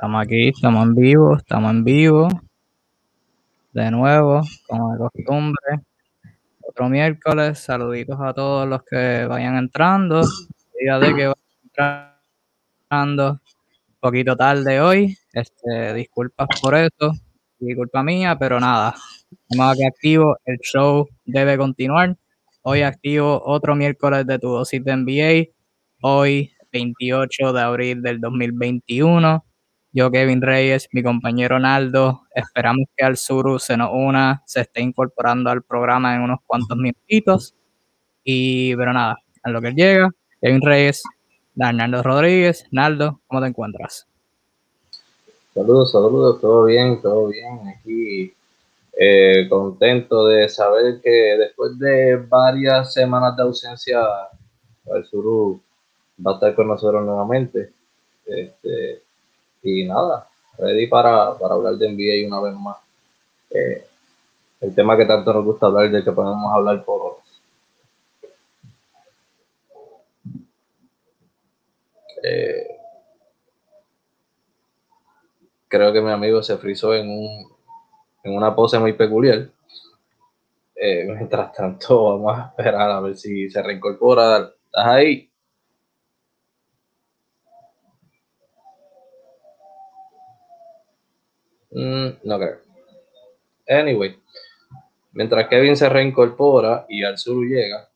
Estamos aquí, estamos en vivo, de nuevo, como de costumbre, otro miércoles. Saluditos a todos los que vayan entrando, dígate que vayan entrando un poquito tarde hoy, disculpas por eso, disculpa mía, pero nada, estamos aquí activos, el show debe continuar. Hoy activo otro miércoles de tu dosis de NBA, hoy 28 de abril del 2021, yo Kevin Reyes, mi compañero Naldo, esperamos que Alzuru se nos una, se esté incorporando al programa en unos cuantos minutitos, pero nada, a lo que llega, Kevin Reyes, Naldo Rodríguez. Naldo, ¿cómo te encuentras? Saludos, todo bien, aquí contento de saber que después de varias semanas de ausencia, Alzuru va a estar con nosotros nuevamente, y nada, ready para hablar de NBA una vez más. El tema que tanto nos gusta hablar, del que podemos hablar por horas. Creo que mi amigo se frizó en una pose muy peculiar. Mientras tanto, vamos a esperar a ver si se reincorpora. ¿Estás ahí? No creo. Anyway, mientras Kevin se reincorpora y Alzuru llega,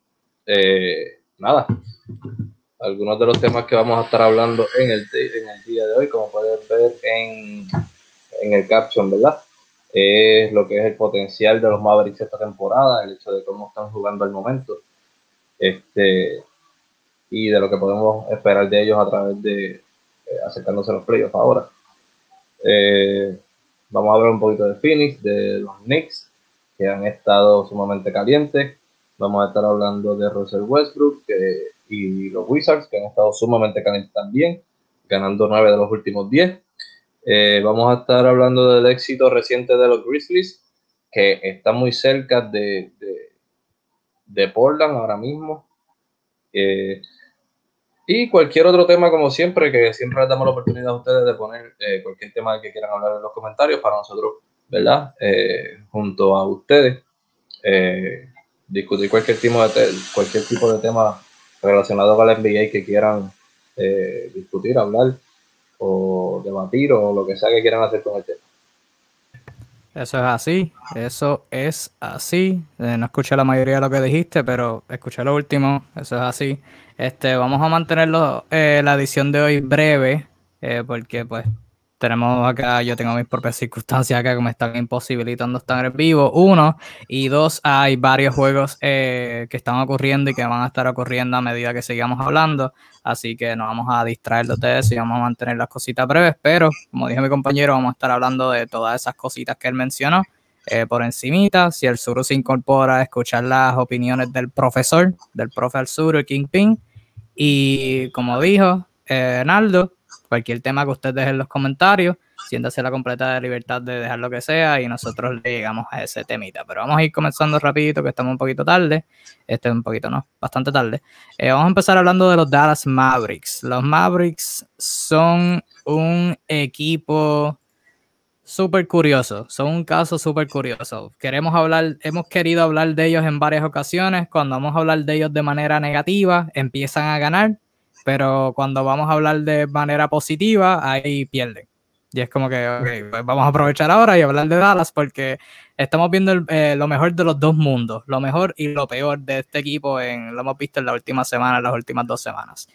nada, algunos de los temas que vamos a estar hablando en el día de hoy, como pueden ver en el caption, ¿verdad? Es lo que es el potencial de los Mavericks esta temporada, el hecho de cómo están jugando al momento, y de lo que podemos esperar de ellos a través de acercándose a los playoffs ahora. Vamos a hablar un poquito de Phoenix, de los Knicks, que han estado sumamente calientes. Vamos a estar hablando de Russell Westbrook y los Wizards, que han estado sumamente calientes también, ganando 9 de los últimos 10. Vamos a estar hablando del éxito reciente de los Grizzlies, que está muy cerca de Portland ahora mismo. Y cualquier otro tema, como siempre, que siempre les damos la oportunidad a ustedes de poner cualquier tema que quieran hablar en los comentarios para nosotros, ¿verdad? Junto a ustedes, discutir cualquier tipo de tema relacionado con la NBA que quieran discutir, hablar o debatir o lo que sea que quieran hacer con el tema. Eso es así. No escuché la mayoría de lo que dijiste, pero escuché lo último. Eso es así. Vamos a mantener la edición de hoy breve, porque pues tenemos acá, yo tengo mis propias circunstancias acá que me están imposibilitando estar en vivo, uno, y dos, hay varios juegos que están ocurriendo y que van a estar ocurriendo a medida que sigamos hablando, así que nos vamos a distraer de ustedes y vamos a mantener las cositas breves, pero como dije mi compañero, vamos a estar hablando de todas esas cositas que él mencionó por encimita. Si Alzuru se incorpora a escuchar las opiniones del profe Alzuru, el Kingpin, y como dijo Naldo, cualquier tema que usted deje en los comentarios, siéntase la completa libertad de dejar lo que sea y nosotros le llegamos a ese temita. Pero vamos a ir comenzando rapidito, que estamos un poquito tarde. Bastante tarde. Vamos a empezar hablando de los Dallas Mavericks. Los Mavericks son un equipo súper curioso, son un caso súper curioso. Hemos querido hablar de ellos en varias ocasiones. Cuando vamos a hablar de ellos de manera negativa, empiezan a ganar. Pero cuando vamos a hablar de manera positiva, ahí pierden. Y es como que, ok, pues vamos a aprovechar ahora y hablar de Dallas, porque estamos viendo lo mejor de los dos mundos, lo mejor y lo peor de este equipo, lo hemos visto en la última semana, en las últimas dos semanas.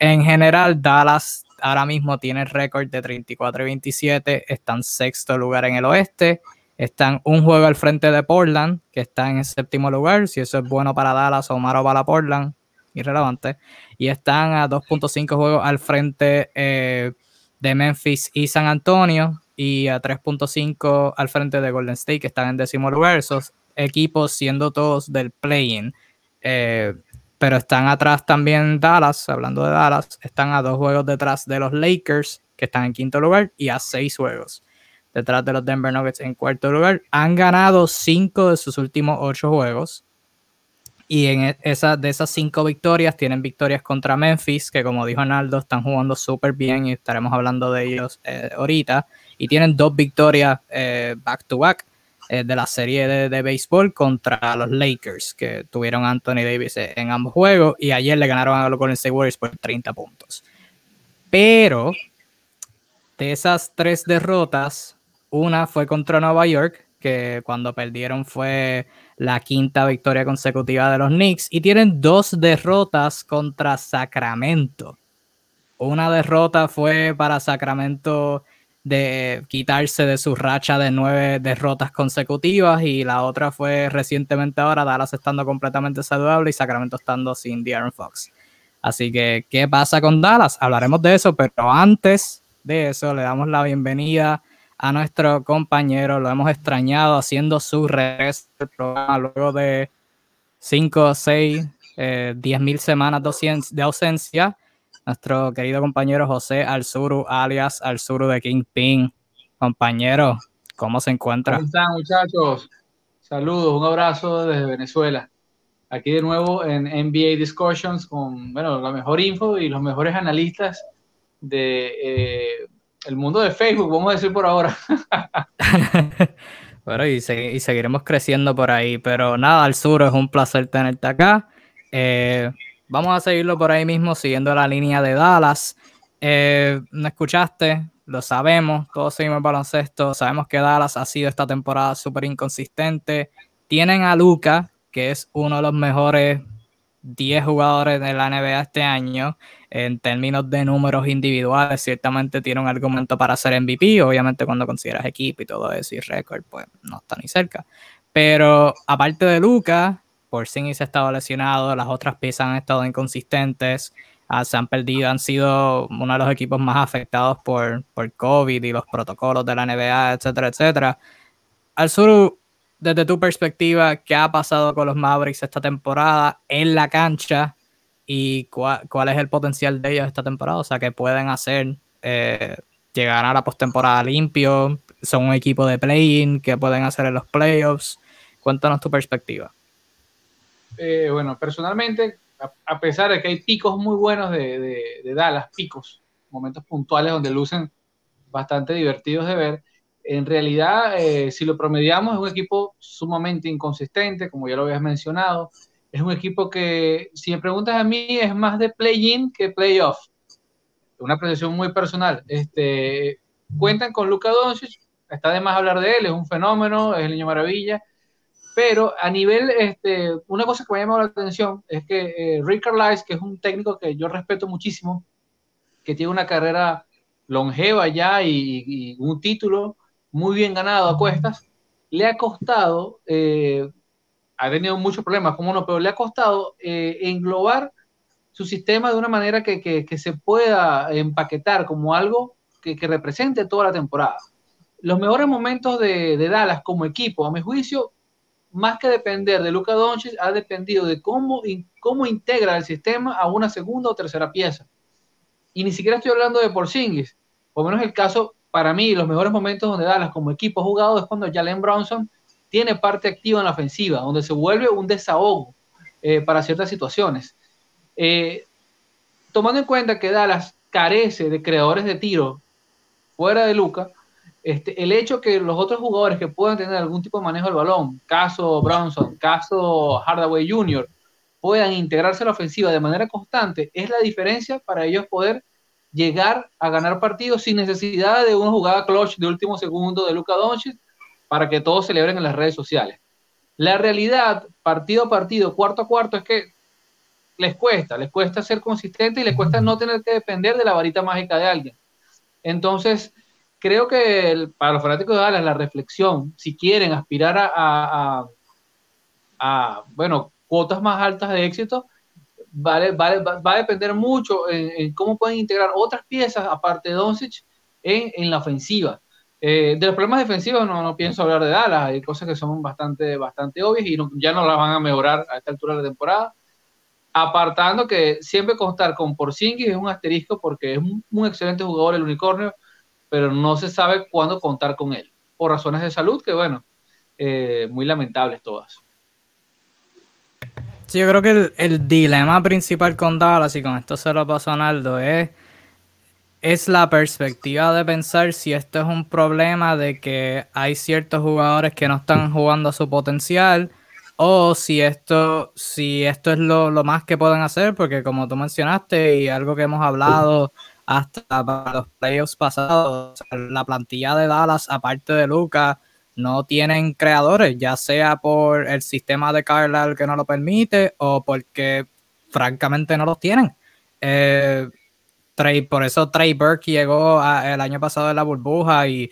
En general, Dallas ahora mismo tiene el récord de 34-27, está en sexto lugar en el oeste, están un juego al frente de Portland, que está en el séptimo lugar, si eso es bueno para Dallas o malo para Portland, irrelevante, y están a 2.5 juegos al frente de Memphis y San Antonio, y a 3.5 al frente de Golden State, que están en décimo lugar. Esos equipos siendo todos del play-in, pero están atrás también Dallas, hablando de Dallas, están a 2 juegos detrás de los Lakers, que están en quinto lugar, y a 6 juegos detrás de los Denver Nuggets en cuarto lugar. Han ganado 5 de sus últimos 8 juegos, Y en esa, de esas 5 victorias, tienen victorias contra Memphis, que como dijo Naldo, están jugando súper bien y estaremos hablando de ellos ahorita. Y tienen 2 victorias back-to-back de la serie de béisbol contra los Lakers, que tuvieron Anthony Davis en ambos juegos. Y ayer le ganaron a los Golden State Warriors por 30 puntos. Pero de esas 3 derrotas, una fue contra Nueva York, que cuando perdieron fue la 5ª victoria consecutiva de los Knicks, y tienen 2 derrotas contra Sacramento. Una derrota fue para Sacramento de quitarse de su racha de 9 derrotas consecutivas, y la otra fue recientemente ahora, Dallas estando completamente saludable y Sacramento estando sin De'Aaron Fox. Así que, ¿qué pasa con Dallas? Hablaremos de eso, pero antes de eso le damos la bienvenida a nuestro compañero, lo hemos extrañado haciendo su regreso al programa luego de 5, 6, 10,000 semanas de ausencia. Nuestro querido compañero José Alzuru, alias Alzuru de Kingpin. Compañero, ¿cómo se encuentra? ¿Cómo están, muchachos? Saludos, un abrazo desde Venezuela. Aquí de nuevo en NBA Discussions con, bueno, la mejor info y los mejores analistas de el mundo de Facebook, vamos a decir por ahora. Bueno, y seguiremos creciendo por ahí. Pero nada, Alzuru, es un placer tenerte acá. Vamos a seguirlo por ahí mismo, siguiendo la línea de Dallas. No escuchaste, lo sabemos, todos seguimos el baloncesto. Sabemos que Dallas ha sido esta temporada súper inconsistente. Tienen a Luka, que es uno de los mejores 10 jugadores de la NBA este año en términos de números individuales. Ciertamente tiene un argumento para ser MVP, obviamente cuando consideras equipo y todo eso y récord, pues no está ni cerca. Pero aparte de Luka, Porzingis ha estado lesionado, las otras piezas han estado inconsistentes, se han perdido, han sido uno de los equipos más afectados por COVID y los protocolos de la NBA, etcétera, etcétera. Alzuru, desde tu perspectiva, ¿qué ha pasado con los Mavericks esta temporada en la cancha y cuál es el potencial de ellos esta temporada? O sea, ¿qué pueden hacer? ¿Llegar a la postemporada limpio? ¿Son un equipo de play-in? ¿Qué pueden hacer en los playoffs? Cuéntanos tu perspectiva. Bueno, personalmente, a pesar de que hay picos muy buenos de Dallas, picos, momentos puntuales donde lucen bastante divertidos de ver, en realidad, si lo promediamos, es un equipo sumamente inconsistente, como ya lo habías mencionado. Es un equipo que, si me preguntas a mí, es más de play-in que play-off. Una apreciación muy personal. Cuentan con Luka Doncic, está de más hablar de él, es un fenómeno, es el niño maravilla. Pero a nivel, una cosa que me ha llamado la atención es que Rick Carlisle, que es un técnico que yo respeto muchísimo, que tiene una carrera longeva ya y un título muy bien ganado a cuestas, le ha costado, ha tenido muchos problemas, como no, pero le ha costado englobar su sistema de una manera que se pueda empaquetar como algo que represente toda la temporada. Los mejores momentos de Dallas como equipo, a mi juicio, más que depender de Luka Doncic, ha dependido de cómo integra el sistema a una segunda o tercera pieza. Y ni siquiera estoy hablando de Porzingis, por lo menos el caso. Para mí, los mejores momentos donde Dallas como equipo jugado es cuando Jalen Brunson tiene parte activa en la ofensiva, donde se vuelve un desahogo para ciertas situaciones. Tomando en cuenta que Dallas carece de creadores de tiro fuera de Luka, el hecho que los otros jugadores que puedan tener algún tipo de manejo del balón, caso Brunson, caso Hardaway Jr., puedan integrarse a la ofensiva de manera constante, es la diferencia para ellos poder llegar a ganar partidos sin necesidad de una jugada clutch de último segundo de Luka Doncic para que todos celebren en las redes sociales. La realidad, partido a partido, cuarto a cuarto, es que les cuesta ser consistentes y les cuesta no tener que depender de la varita mágica de alguien. Entonces, creo que para los fanáticos de Dallas, la reflexión, si quieren aspirar a cuotas más altas de éxito, va a depender mucho en cómo pueden integrar otras piezas aparte de Doncic en la ofensiva. De los problemas defensivos no pienso hablar de Dallas, hay cosas que son bastante obvias y ya no las van a mejorar a esta altura de la temporada, apartando que siempre contar con Porzingis es un asterisco porque es un excelente jugador el unicornio, pero no se sabe cuándo contar con él, por razones de salud que, bueno, muy lamentables todas. Sí, yo creo que el dilema principal con Dallas, y con esto se lo pasó a Naldo, es la perspectiva de pensar si esto es un problema de que hay ciertos jugadores que no están jugando a su potencial, o si esto es lo más que pueden hacer, porque como tú mencionaste y algo que hemos hablado hasta para los playoffs pasados, la plantilla de Dallas, aparte de Luka, no tienen creadores, ya sea por el sistema de Carlisle que no lo permite o porque francamente no los tienen. Por eso Trey Burke llegó el año pasado de la burbuja y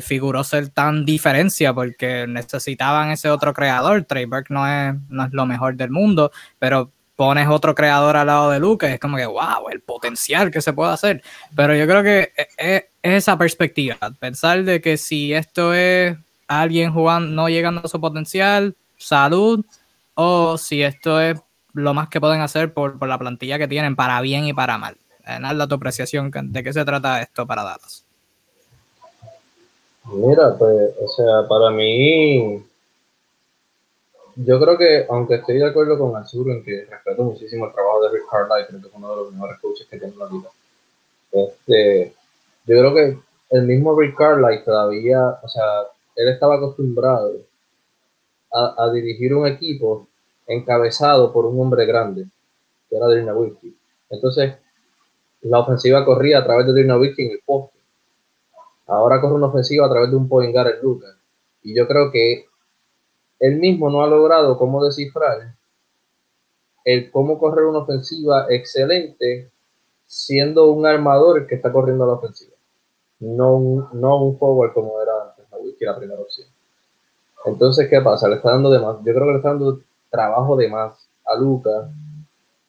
figuró ser tan diferencia porque necesitaban ese otro creador. Trey Burke no es lo mejor del mundo, pero pones otro creador al lado de Luka y es como que wow, el potencial que se puede hacer. Pero yo creo que es esa perspectiva, pensar de que si esto es alguien jugando, no llegando a su potencial, salud, o si esto es lo más que pueden hacer por la plantilla que tienen, para bien y para mal. Naldo, tu apreciación, ¿de qué se trata esto para Dallas? Mira, pues, o sea, para mí, yo creo que, aunque estoy de acuerdo con Alzuru en que respeto muchísimo el trabajo de Rick Carlisle, creo que es uno de los mejores coaches que tiene en la liga. Yo creo que el mismo Rick Carlisle todavía, o sea, él estaba acostumbrado a dirigir un equipo encabezado por un hombre grande, que era Dirk Nowitzki. Entonces, la ofensiva corría a través de Dirk Nowitzki en el poste. Ahora corre una ofensiva a través de un point guard, Luka. Y yo creo que él mismo no ha logrado cómo descifrar el cómo correr una ofensiva excelente siendo un armador que está corriendo la ofensiva. No un forward como era antes, Nowitzki, la primera opción. Entonces, ¿qué pasa? Le está dando de más. Yo creo que le está dando trabajo de más a Luka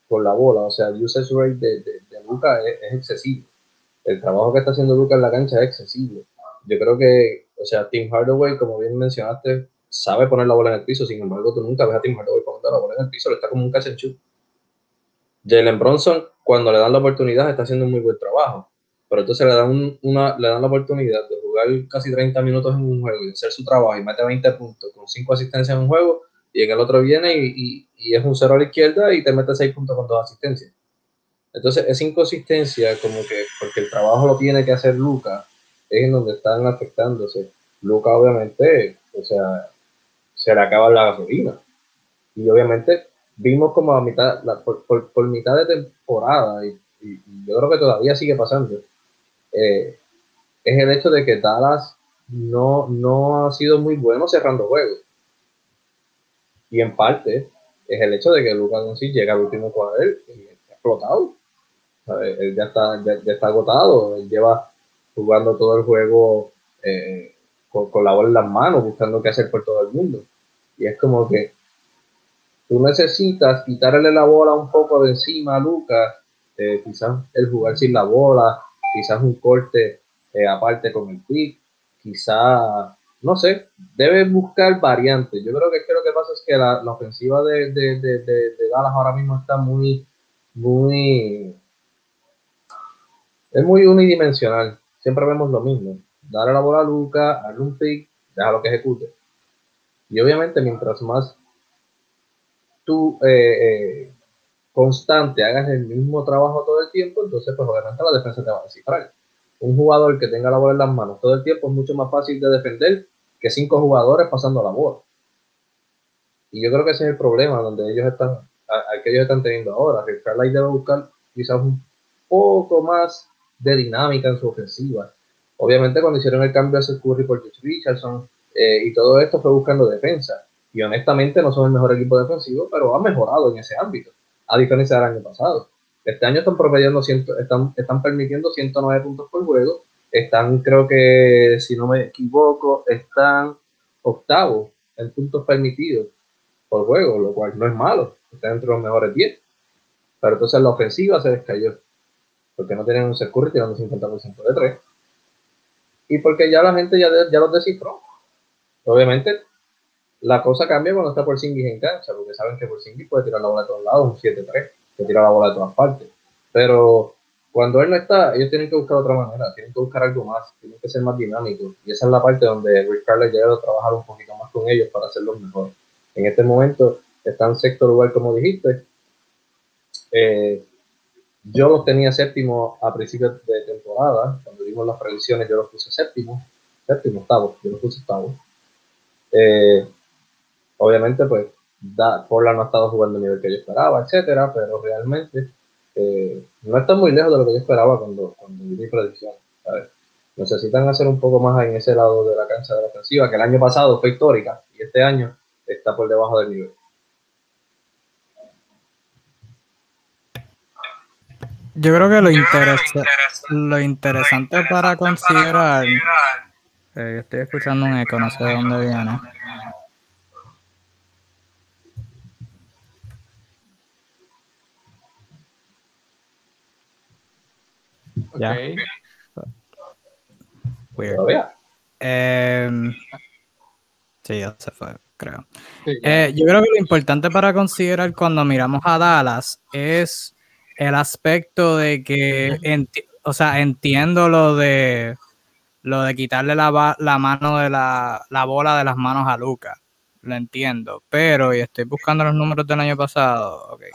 con la bola. O sea, el usage rate de Luka es excesivo. El trabajo que está haciendo Luka en la cancha es excesivo. Yo creo que, o sea, Tim Hardaway, como bien mencionaste, sabe poner la bola en el piso. Sin embargo, tú nunca ves a Tim Hardaway poniendo la bola en el piso. Le está como un catch and shoot. Jalen Brunson, cuando le dan la oportunidad, está haciendo un muy buen trabajo. Pero entonces le dan la oportunidad de jugar casi 30 minutos en un juego y hacer su trabajo y mete 20 puntos con 5 asistencias en un juego, y en el otro viene y es un 0 a la izquierda y te mete 6 puntos con 2 asistencias. Entonces, esa inconsistencia, como que porque el trabajo lo tiene que hacer Luka, es en donde están afectándose. Luka, obviamente, o sea, se le acaba la gasolina. Y obviamente vimos como a mitad, por mitad de temporada, y yo creo que todavía sigue pasando, es el hecho de que Dallas no ha sido muy bueno cerrando juegos. Y en parte es el hecho de que Luka Doncic llega al último cuadro y está explotado. ¿Sabe? Él ya está agotado. Él lleva jugando todo el juego con la bola en las manos, buscando qué hacer por todo el mundo. Y es como que tú necesitas quitarle la bola un poco de encima a Luka, quizás el jugar sin la bola, quizás un corte aparte con el pick, quizás, no sé, debe buscar variantes. Yo creo que lo que pasa es que la ofensiva de Dallas ahora mismo está muy es muy unidimensional. Siempre vemos lo mismo. Darle la bola a Luka, darle un pick, déjalo que ejecute. Y obviamente mientras más tú constante hagas el mismo trabajo todo el tiempo, entonces pues obviamente la defensa te va a descifrar. Un jugador que tenga la bola en las manos todo el tiempo es mucho más fácil de defender que 5 jugadores pasando la bola. Y yo creo que ese es el problema donde ellos están, al que ellos están teniendo ahora. Rick Carlisle debe buscar quizás un poco más de dinámica en su ofensiva. Obviamente cuando hicieron el cambio hacia Curry por Josh Richardson y todo esto fue buscando defensa. Y honestamente no son el mejor equipo defensivo, pero ha mejorado en ese ámbito, a diferencia del año pasado. Este año están promediando, están permitiendo 109 puntos por juego. Están, creo que, si no me equivoco, están octavos en puntos permitidos por juego, lo cual no es malo. Están entre los mejores 10. Pero entonces la ofensiva se descayó, porque no tienen un Curry tirando 50% de 3. Y porque ya la gente ya los descifró. Obviamente, la cosa cambia cuando está Porzingis en cancha, porque saben que Porzingis puede tirar la bola de todos lados, un 7-3. Que tira la bola de todas partes, pero cuando él no está, ellos tienen que buscar otra manera, tienen que buscar algo más, tienen que ser más dinámicos, y esa es la parte donde Rick Carlisle debe trabajar un poquito más con ellos para hacerlos mejor. En este momento, está en sexto lugar, como dijiste. Yo los tenía séptimo a principios de temporada. Cuando vimos las predicciones, yo los puse octavo. Yo los puse octavo. Obviamente, pues, Portland no ha estado jugando al nivel que yo esperaba, etcétera, pero realmente no está muy lejos de lo que yo esperaba cuando vi mis predicciones. Necesitan hacer un poco más en ese lado de la cancha de la ofensiva, que el año pasado fue histórica y este año está por debajo del nivel. Yo creo que lo interesante para considerar, estoy escuchando un eco, no sé de dónde viene. Ya. Okay. Weird. Sí, ya se fue, creo. Yo creo que lo importante para considerar cuando miramos a Dallas es el aspecto de que, entiendo lo de quitarle la mano de la bola de las manos a Luka. Lo entiendo, pero y estoy buscando los números del año pasado. Okay.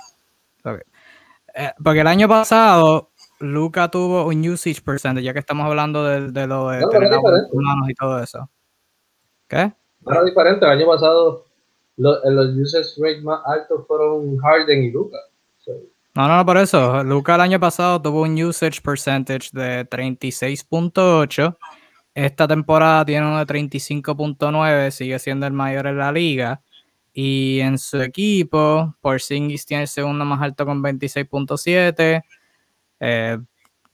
Porque el año pasado Luka tuvo un usage percentage, ya que estamos hablando de lo de tener las manos y todo eso. ¿Qué? Era diferente. El año pasado los usage rate más altos fueron Harden y Luka. No, por eso. Luka el año pasado tuvo un usage percentage de 36.8. Esta temporada tiene uno de 35.9, sigue siendo el mayor en la liga. Y en su equipo, Porzingis tiene el segundo más alto con 26.7.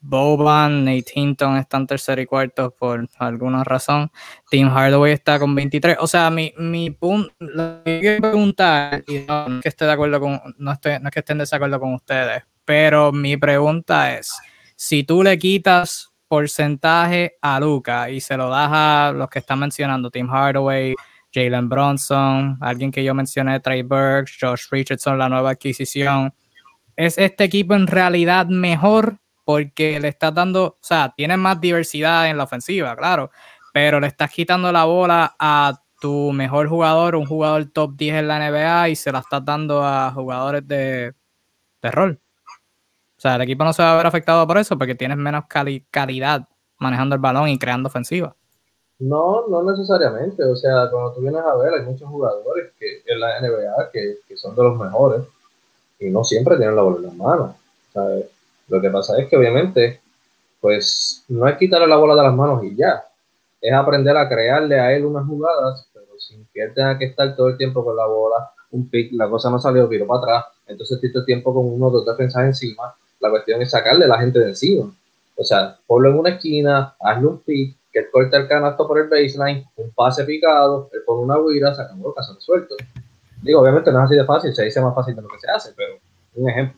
Boban, Nate Hinton están tercero y cuarto por alguna razón. Tim Hardaway está con 23. O sea, mi punto, lo que quiero preguntar, y no es que esté de acuerdo con, no es que esté en desacuerdo con ustedes, pero mi pregunta es: si tú le quitas porcentaje a Luka y se lo das a los que están mencionando, Tim Hardaway, Jalen Brunson, alguien que yo mencioné, Trey Burke, Josh Richardson, la nueva adquisición, ¿es este equipo en realidad mejor? Porque le estás dando, tienes más diversidad en la ofensiva, claro, pero le estás quitando la bola a tu mejor jugador, un jugador top 10 en la NBA, y se la estás dando a jugadores de rol. O sea, el equipo no se va a ver afectado por eso, porque tienes menos calidad manejando el balón y creando ofensiva. No necesariamente. O sea, cuando tú vienes a ver, hay muchos jugadores que en la NBA que son de los mejores y no siempre tienen la bola en las manos, ¿sabes? Lo que pasa es que obviamente, pues, no es quitarle la bola de las manos y ya. Es aprender a crearle a él unas jugadas, pero sin que él tenga que estar todo el tiempo con la bola, un pick, la cosa no salió, viró para atrás, entonces todo el tiempo con uno o dos defensas encima. La cuestión es sacarle a la gente de encima. O sea, ponlo en una esquina, hazle un pick, que él corta el canasto por el baseline, un pase picado, él pone una guira, sacando el caso resuelto. Digo, obviamente no es así de fácil, se dice más fácil de lo que se hace, pero un ejemplo.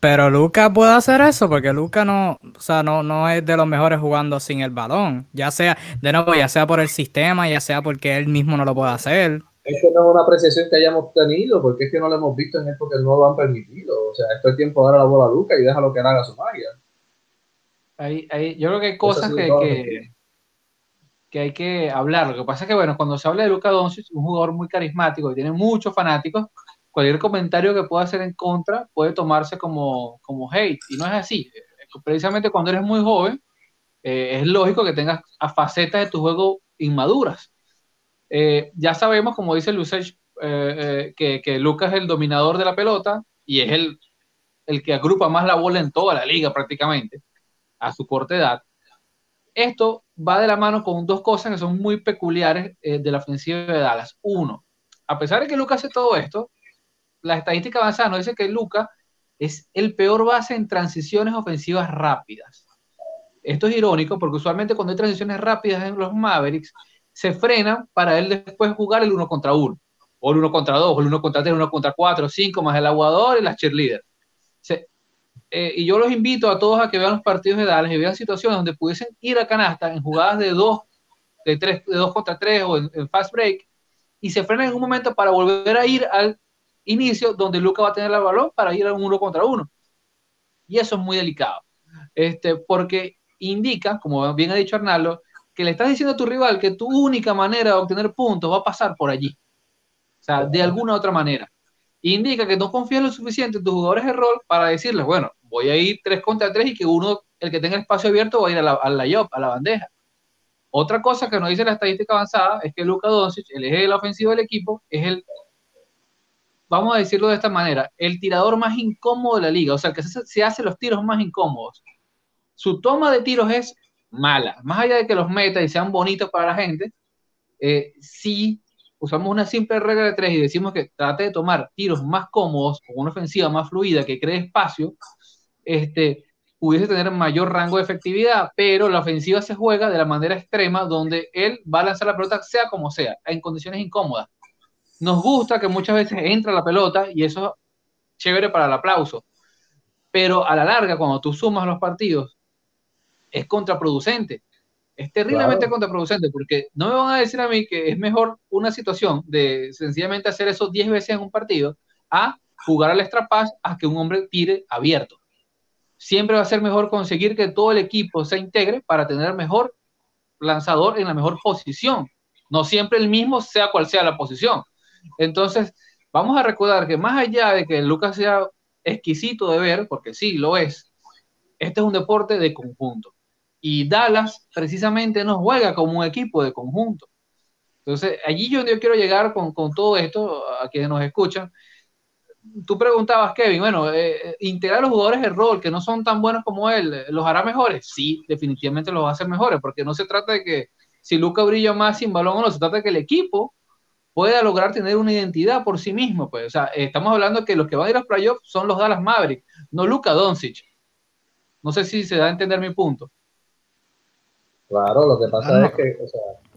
Pero Luka puede hacer eso, porque Luka no es de los mejores jugando sin el balón. Ya sea, de nuevo, ya sea por el sistema, ya sea porque él mismo no lo puede hacer. Es que no es una apreciación que hayamos tenido, porque es que no lo hemos visto en él, porque no lo han permitido. O sea, esto es el tiempo de darle la bola a Luka y déjalo que él haga su magia. Yo creo que hay cosas que hay que hablar. Lo que pasa es que, bueno, cuando se habla de Luka Doncic, un jugador muy carismático y tiene muchos fanáticos, cualquier comentario que pueda hacer en contra puede tomarse como hate, y no es así. Precisamente cuando eres muy joven, es lógico que tengas a facetas de tu juego inmaduras. Ya sabemos, como dice Lucech, que Luka es el dominador de la pelota y es el que agrupa más la bola en toda la liga prácticamente, a su corta edad. Esto va de la mano con dos cosas que son muy peculiares de la ofensiva de Dallas. Uno, a pesar de que Luka hace todo esto, la estadística avanzada nos dice que Luka es el peor base en transiciones ofensivas rápidas. Esto es irónico porque usualmente cuando hay transiciones rápidas en los Mavericks, se frenan para él después jugar el 1 contra 1, o el 1 contra 2, o el 1 contra 3, el 1 contra 4, 5, más el aguador y las cheerleaders. Y yo los invito a todos a que vean los partidos de Dallas y vean situaciones donde pudiesen ir a canasta en jugadas de 2 contra 3 o en fast break, y se frenan en un momento para volver a ir al inicio donde Luka va a tener el balón para ir a un 1 contra 1. Y eso es muy delicado, porque indica, como bien ha dicho Arnaldo, que le estás diciendo a tu rival que tu única manera de obtener puntos va a pasar por allí, de alguna u otra manera. indica que no confías lo suficiente en tus jugadores de rol para decirles, bueno, voy a ir 3 contra 3 y que uno, el que tenga el espacio abierto, va a ir al layup, a la bandeja. Otra cosa que nos dice la estadística avanzada es que Luka Doncic, el eje de la ofensiva del equipo, es el, vamos a decirlo de esta manera, el tirador más incómodo de la liga, o sea, el que se hace los tiros más incómodos. Su toma de tiros es mala, más allá de que los meta y sean bonitos para la gente, sí usamos una simple regla de 3 y decimos que trate de tomar tiros más cómodos, con una ofensiva más fluida que cree espacio, pudiese tener mayor rango de efectividad, pero la ofensiva se juega de la manera extrema donde él va a lanzar la pelota sea como sea, en condiciones incómodas. Nos gusta que muchas veces entra la pelota y eso es chévere para el aplauso, pero a la larga cuando tú sumas los partidos es contraproducente, es terriblemente contraproducente, porque no me van a decir a mí que es mejor una situación de sencillamente hacer eso 10 veces en un partido a jugar al extra pass a que un hombre tire abierto. Siempre va a ser mejor conseguir que todo el equipo se integre para tener el mejor lanzador en la mejor posición, no siempre el mismo sea cual sea la posición. Entonces vamos a recordar que más allá de que Luka sea exquisito de ver, porque sí lo es, este es un deporte de conjunto. Y Dallas precisamente no juega como un equipo de conjunto. Entonces, allí yo quiero llegar con todo esto, a quienes nos escuchan. Tú preguntabas, Kevin, bueno, integrar a los jugadores de rol que no son tan buenos como él, ¿los hará mejores? Sí, definitivamente los va a hacer mejores, porque no se trata de que si Luka brilla más sin balón o no, se trata de que el equipo pueda lograr tener una identidad por sí mismo. Pues. O sea, estamos hablando de que los que van a ir a los playoffs son los Dallas Mavericks, no Luka Doncic. No sé si se da a entender mi punto. Claro, lo que pasa es que, o sea,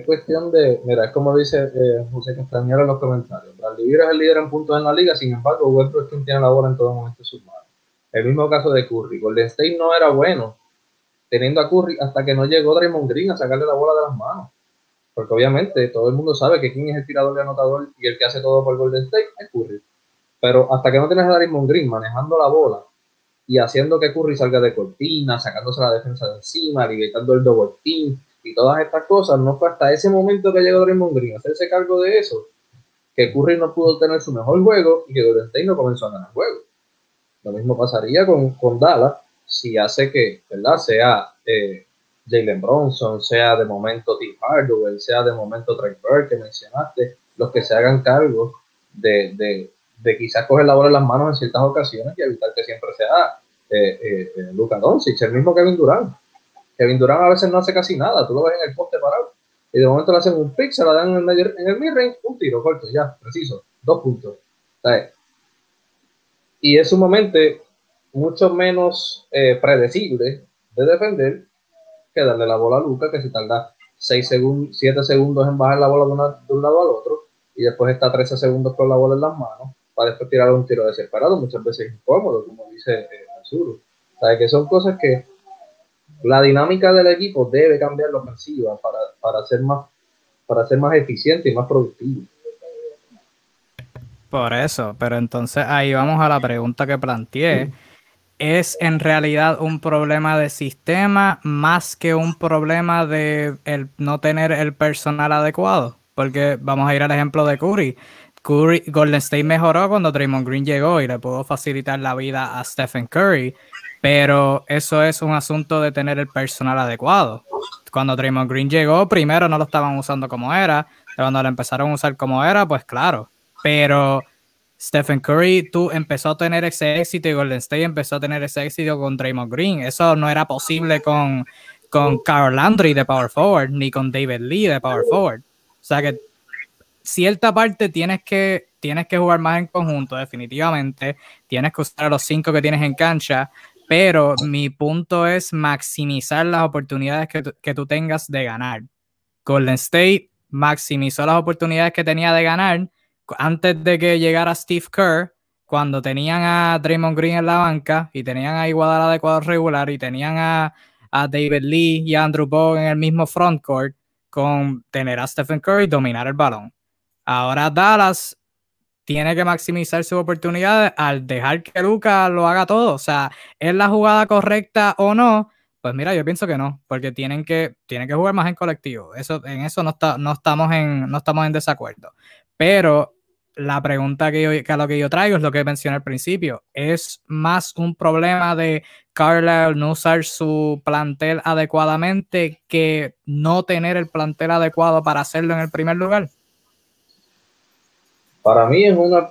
es cuestión de, mira, es como dice José Castañera en los comentarios, Bradley Beal es el líder en puntos en la liga, sin embargo, Westbrook es quien tiene la bola en todo momento en sus manos. El mismo caso de Curry, Golden State no era bueno teniendo a Curry hasta que no llegó Draymond Green a sacarle la bola de las manos, porque obviamente todo el mundo sabe que quién es el tirador y anotador y el que hace todo por Golden State es Curry, pero hasta que no tienes a Draymond Green manejando la bola y haciendo que Curry salga de cortina, sacándose la defensa de encima, libertando el double team y todas estas cosas, no fue hasta ese momento que llegó Draymond Green a hacerse cargo de eso, que Curry no pudo tener su mejor juego y que Golden State no comenzó a ganar juego. Lo mismo pasaría con Dallas, si hace que, ¿verdad?, sea Jalen Brunson, sea de momento Tim Hardaway, sea de momento Trey Burke, que mencionaste, los que se hagan cargo de quizás coger la bola en las manos en ciertas ocasiones y evitar que siempre sea Luka Doncic, el mismo Kevin Durant. Kevin Durant a veces no hace casi nada, tú lo ves en el poste parado y de momento le hacen un pick, se la dan en el mid-range, un tiro corto, ya, preciso, 2 puntos. ¿Sabes? Y es sumamente mucho menos predecible de defender que darle la bola a Luka, que se tarda 7 segundos en bajar la bola de un lado al otro y después está 13 segundos con la bola en las manos, para después tirar un tiro desesperado, muchas veces incómodo, como dice Alzuru. O sea, que son cosas que la dinámica del equipo debe cambiar la ofensiva para ser más eficiente y más productivo. Por eso, pero entonces ahí vamos a la pregunta que planteé. ¿Es en realidad un problema de sistema más que un problema de el no tener el personal adecuado? Porque vamos a ir al ejemplo de Curry. Golden State mejoró cuando Draymond Green llegó y le pudo facilitar la vida a Stephen Curry, pero eso es un asunto de tener el personal adecuado. Cuando Draymond Green llegó, primero no lo estaban usando como era, pero cuando lo empezaron a usar como era, pues claro, pero Stephen Curry empezó a tener ese éxito y Golden State empezó a tener ese éxito con Draymond Green. Eso no era posible con Kyle Landry de power forward, ni con David Lee de power forward. O sea que cierta parte tienes que jugar más en conjunto, definitivamente. Tienes que usar a los 5 que tienes en cancha, pero mi punto es maximizar las oportunidades que tú tengas de ganar. Golden State maximizó las oportunidades que tenía de ganar antes de que llegara Steve Kerr, cuando tenían a Draymond Green en la banca y tenían a Iguodala de cuadro regular y tenían a David Lee y a Andrew Bogut en el mismo frontcourt, con tener a Stephen Curry dominar el balón. Ahora Dallas tiene que maximizar sus oportunidades al dejar que Luka lo haga todo. O sea, ¿es la jugada correcta o no? Pues mira, yo pienso que no, porque tienen que jugar más en colectivo. Eso, en eso no estamos en desacuerdo. Pero la pregunta que a lo que yo traigo es lo que mencioné al principio. ¿Es más un problema de Carlisle no usar su plantel adecuadamente que no tener el plantel adecuado para hacerlo en el primer lugar? Para mí es una...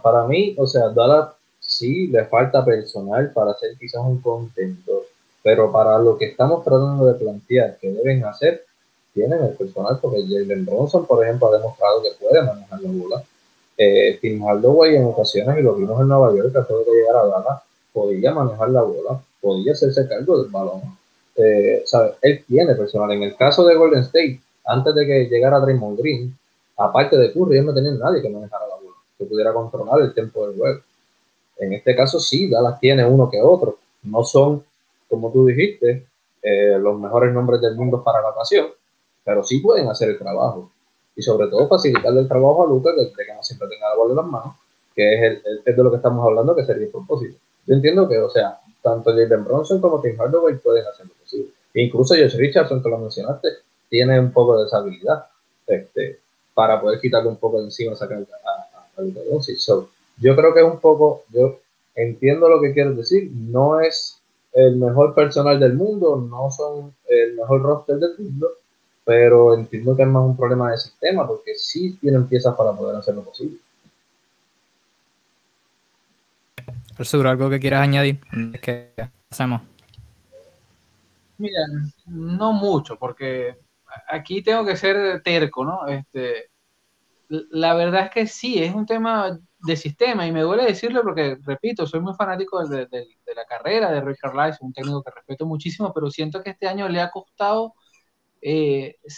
para mí, o sea, Dallas sí le falta personal para ser quizás un contendor, pero para lo que estamos tratando de plantear que deben hacer, tienen el personal, porque Jalen Brunson, por ejemplo, ha demostrado que puede manejar la bola. Tim Hardaway en ocasiones, y lo vimos en Nueva York, antes de llegar a Dallas, podía manejar la bola, podía hacerse cargo del balón. ¿Sabes? Él tiene personal. En el caso de Golden State, antes de que llegara Draymond Green, aparte de Curry, ellos no tenían nadie que manejara la bola, que pudiera controlar el tempo del juego. En este caso sí, Dallas tiene uno que otro. No son, como tú dijiste, los mejores nombres del mundo para la ocasión, pero sí pueden hacer el trabajo. Y sobre todo facilitarle el trabajo a Luka, que no siempre tenga la bola en las manos, que es, es de lo que estamos hablando, que sería el propósito. Yo entiendo que, o sea, tanto Jalen Brunson como Tim Hardaway pueden hacer lo posible. Incluso Josh Richardson, que lo mencionaste, tiene un poco de deshabilidad para poder quitarle un poco de encima, sacar a Luka Doncic. So, yo creo que es un poco, yo entiendo lo que quieres decir, no es el mejor personal del mundo, no son el mejor roster del mundo, pero entiendo que es más un problema de sistema, porque sí tienen piezas para poder hacer lo posible. Arturo, ¿algo que quieras añadir? ¿Qué hacemos? Mira, no mucho, porque aquí tengo que ser terco, ¿no? La verdad es que sí, es un tema de sistema, y me duele decirlo porque, repito, soy muy fanático de la carrera de Rick Carlisle, un técnico que respeto muchísimo, pero siento que este año le ha costado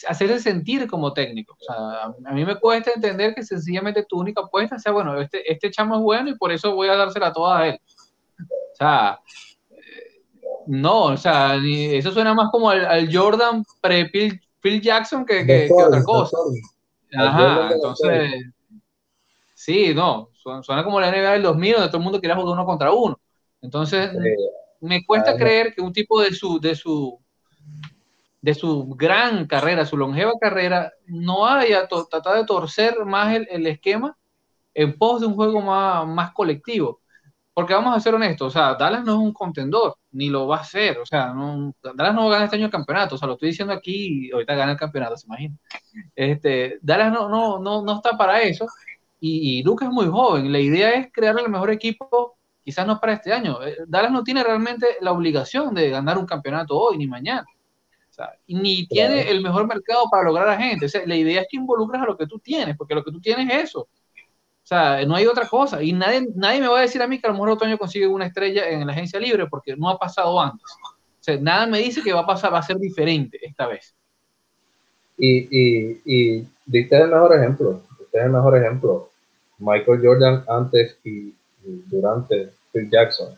hacerse sentir como técnico. O sea, a mí me cuesta entender que sencillamente tu única apuesta sea, bueno, este chamo es bueno y por eso voy a dársela toda a él. O sea, no, o sea, eso suena más como al Jordan pre-Phil Jackson que otra cosa. Ajá, entonces sí, no, suena como la NBA del 2000, donde todo el mundo quería jugar 1 contra 1. Entonces me cuesta creer que un tipo de su gran carrera, su longeva carrera, no haya tratado de torcer más el esquema en pos de un juego más colectivo. Porque vamos a ser honestos, o sea, Dallas no es un contendor, ni lo va a ser, o sea, Dallas no gana este año el campeonato, o sea, lo estoy diciendo aquí, ahorita gana el campeonato, se imagina. Dallas no está para eso, y Luka es muy joven, la idea es crear el mejor equipo, quizás no para este año. Dallas no tiene realmente la obligación de ganar un campeonato hoy, ni mañana. O sea, ni tiene el mejor mercado para lograr a gente. O sea, la idea es que involucres a lo que tú tienes, porque lo que tú tienes es eso. O sea, no hay otra cosa. Y nadie me va a decir a mí que a lo mejor otoño consigue una estrella en la agencia libre, porque no ha pasado antes. O sea, nada me dice que va a pasar, va a ser diferente esta vez. Y diste el mejor ejemplo. Michael Jordan antes y durante Phil Jackson.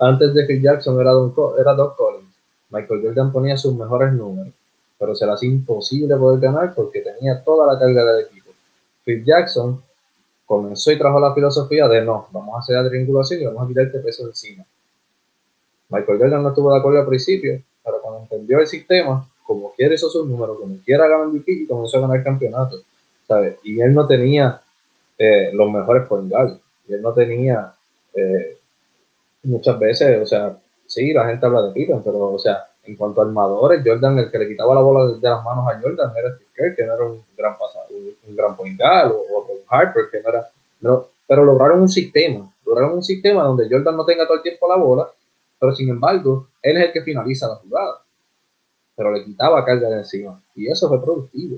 Antes de Phil Jackson era Doc Collins. Michael Jordan ponía sus mejores números, pero se le hacía imposible poder ganar porque tenía toda la carga del equipo. Phil Jackson comenzó y trajo la filosofía de no, vamos a hacer la triangulación y vamos a quitarte peso encima. Michael Jordan no estuvo de acuerdo al principio, pero cuando entendió el sistema, como quiera hizo sus números, como quiera ganó el MVP y comenzó a ganar el campeonato, ¿sabes? Y él no tenía los mejores point guard, y él no tenía muchas veces, o sea, sí, la gente habla de Pippen, pero, o sea, en cuanto a armadores, Jordan, el que le quitaba la bola de las manos a Jordan, era Stephen Curry, que no era un gran pasador, un gran point guard, o un Harper, que no era... No, pero lograron un sistema. Lograron un sistema donde Jordan no tenga todo el tiempo la bola, pero, sin embargo, él es el que finaliza la jugada. Pero le quitaba carga de encima. Y eso fue productivo.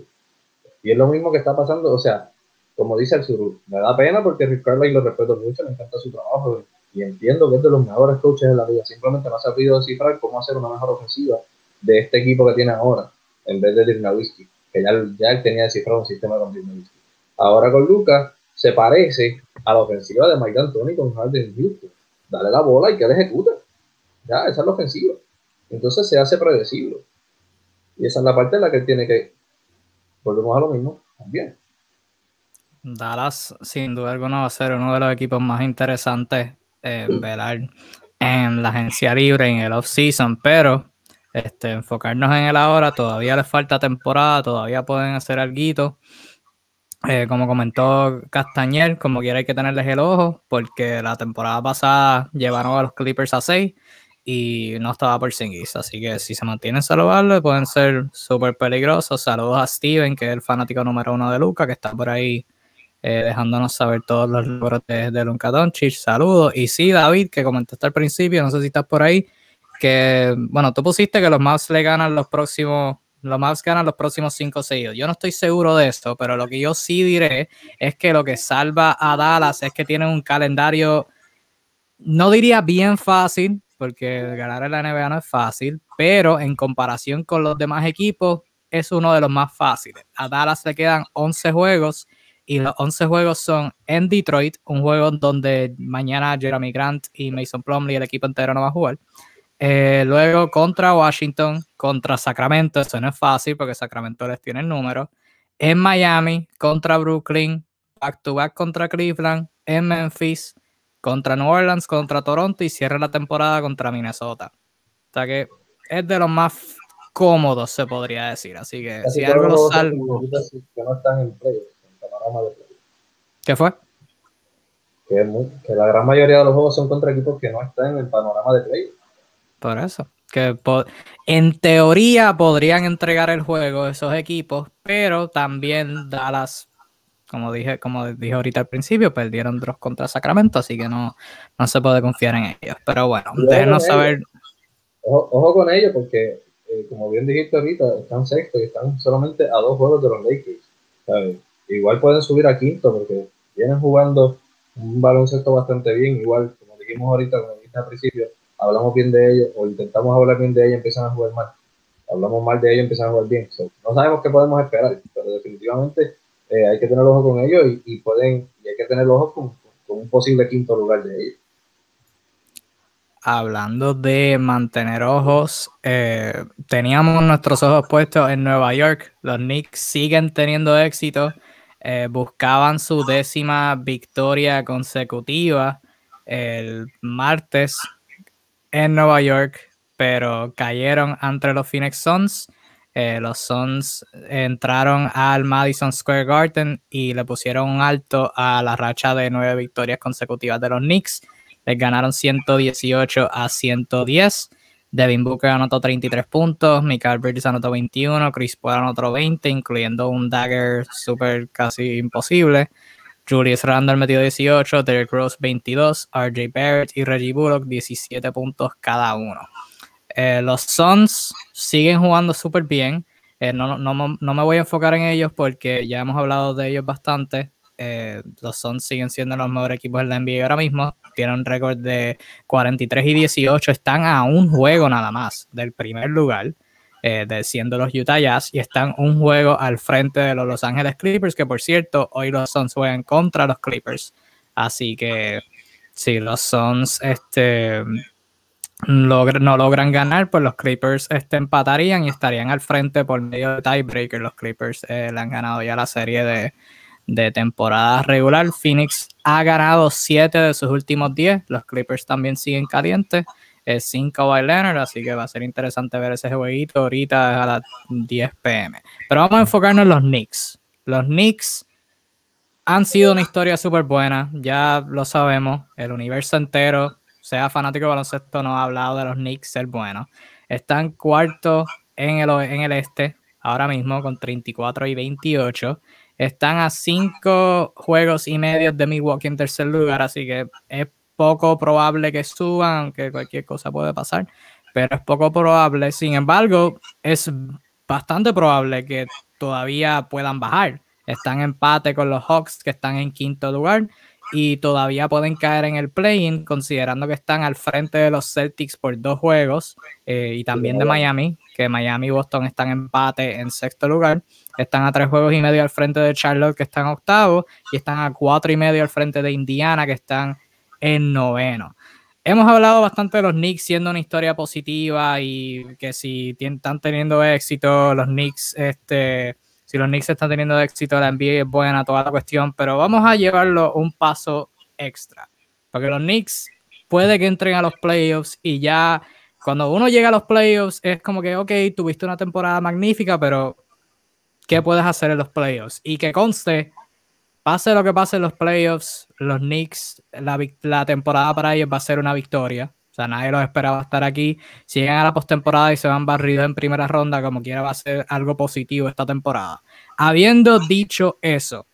Y es lo mismo que está pasando, o sea, como dice Alzuru, me da pena porque Rick Carlisle lo respeto mucho, le encanta su trabajo, y entiendo que es de los mejores coaches de la liga. Simplemente no ha sabido descifrar cómo hacer una mejor ofensiva de este equipo que tiene ahora, en vez de Dirk Nowitzki, que ya él tenía descifrado un sistema con Dirk Nowitzki. Ahora con Luka se parece a la ofensiva de Mike D'Antoni con Harden y Houston. Dale la bola y que él ejecuta. Ya, esa es la ofensiva. Entonces se hace predecible. Y esa es la parte en la que él tiene que... Volvemos a lo mismo también. Dallas, sin duda alguna, va a ser uno de los equipos más interesantes velar en la agencia libre, en el off-season, pero enfocarnos en el ahora. Todavía les falta temporada, todavía pueden hacer alguito. Como comentó Castañer, como quiera hay que tenerles el ojo, porque la temporada pasada llevaron a los Clippers a 6 y no estaba Porzingis, así que si se mantienen saludables pueden ser súper peligrosos. Saludos a Steven, que es el fanático número 1 de Luka, que está por ahí dejándonos saber todos los logros de Luka Doncic. Saludos. Y sí, David, que comentaste al principio, no sé si estás por ahí, que bueno, tú pusiste que los Mavs le ganan los próximos... Los Mavs ganan los próximos 5 seguidos. Yo no estoy seguro de esto, pero lo que yo sí diré es que lo que salva a Dallas es que tienen un calendario, no diría bien fácil, porque ganar en la NBA no es fácil, pero en comparación con los demás equipos es uno de los más fáciles. A Dallas le quedan 11 juegos y los 11 juegos son en Detroit, un juego donde mañana Jeremy Grant y Mason Plumlee, el equipo entero, no va a jugar. Luego contra Washington, contra Sacramento, eso no es fácil porque Sacramento les tiene el número, en Miami, contra Brooklyn, back to back contra Cleveland, en Memphis, contra New Orleans, contra Toronto y cierra la temporada contra Minnesota. O sea que es de los más cómodos, se podría decir. Así que así si que algo lo salvo... Que no están en playoffs, en panorama de playoffs. ¿Qué fue? Que la gran mayoría de los juegos son contra equipos que no están en el panorama de playoffs. Por eso, que en teoría podrían entregar el juego a esos equipos, pero también Dallas, como dije ahorita al principio, perdieron dos contra Sacramento, así que no se puede confiar en ellos. Pero bueno, déjenos saber. Ojo con ellos, porque como bien dijiste ahorita, están sexto y están solamente a 2 juegos de los Lakers, ¿sabes? Igual pueden subir a quinto, porque vienen jugando un baloncesto bastante bien, igual como dijimos ahorita, como dijiste al principio. Hablamos bien de ellos, o intentamos hablar bien de ellos, empiezan a jugar mal. Hablamos mal de ellos, empiezan a jugar bien. So, no sabemos qué podemos esperar, pero definitivamente hay que tener ojo con ellos y hay que tener ojo con un posible quinto lugar de ellos. Hablando de mantener ojos, teníamos nuestros ojos puestos en Nueva York. Los Knicks siguen teniendo éxito. Buscaban su 10ª victoria consecutiva el martes en Nueva York, pero cayeron ante los Phoenix Suns. Los Suns entraron al Madison Square Garden y le pusieron un alto a la racha de 9 victorias consecutivas de los Knicks. Les ganaron 118-110. Devin Booker anotó 33 puntos, Michael Bridges anotó 21, Chris Paul anotó 20, incluyendo un dagger super casi imposible. Julius Randle metió 18, Derrick Rose 22, RJ Barrett y Reggie Bullock 17 puntos cada uno. Los Suns siguen jugando súper bien. No me voy a enfocar en ellos porque ya hemos hablado de ellos bastante. Los Suns siguen siendo los mejores equipos en la NBA ahora mismo. Tienen un récord de 43-18. Están a un juego nada más del primer lugar, siendo los Utah Jazz, y están un juego al frente de los Los Ángeles Clippers, que por cierto, hoy los Suns juegan contra los Clippers, así que si los Suns no logran ganar, pues los Clippers empatarían y estarían al frente por medio de tiebreaker. Los Clippers le han ganado ya la serie de temporada regular. Phoenix ha ganado 7 de sus últimos 10, los Clippers también siguen calientes, sin Kawhi Leonard, así que va a ser interesante ver ese jueguito ahorita a las 10 p.m. Pero vamos a enfocarnos en los Knicks. Los Knicks han sido una historia súper buena, ya lo sabemos, el universo entero, sea fanático de baloncesto, no ha hablado de los Knicks ser buenos. Están cuarto en el este, ahora mismo con 34-28, están a 5 juegos y medio de Milwaukee en tercer lugar, así que es poco probable que suban, aunque cualquier cosa puede pasar, pero es poco probable. Sin embargo, es bastante probable que todavía puedan bajar. Están en empate con los Hawks, que están en 5º lugar, y todavía pueden caer en el play-in, considerando que están al frente de los Celtics por 2 juegos, y también de Miami, que Miami y Boston están en empate en 6º lugar. Están a 3 juegos y medio al frente de Charlotte, que están en 8º, y están a 4.5 al frente de Indiana, que están en 9º. Hemos hablado bastante de los Knicks siendo una historia positiva y que si están teniendo éxito, los Knicks, si los Knicks están teniendo éxito, la NBA es buena, toda la cuestión, pero vamos a llevarlo un paso extra, porque los Knicks puede que entren a los playoffs y ya cuando uno llega a los playoffs es como que, ok, tuviste una temporada magnífica, pero ¿qué puedes hacer en los playoffs? Y que conste Pase lo que pase en los playoffs, los Knicks, la temporada para ellos va a ser una victoria. O sea, nadie los esperaba estar aquí. Si llegan a la postemporada y se van barridos en primera ronda, como quiera va a ser algo positivo esta temporada. Habiendo dicho eso,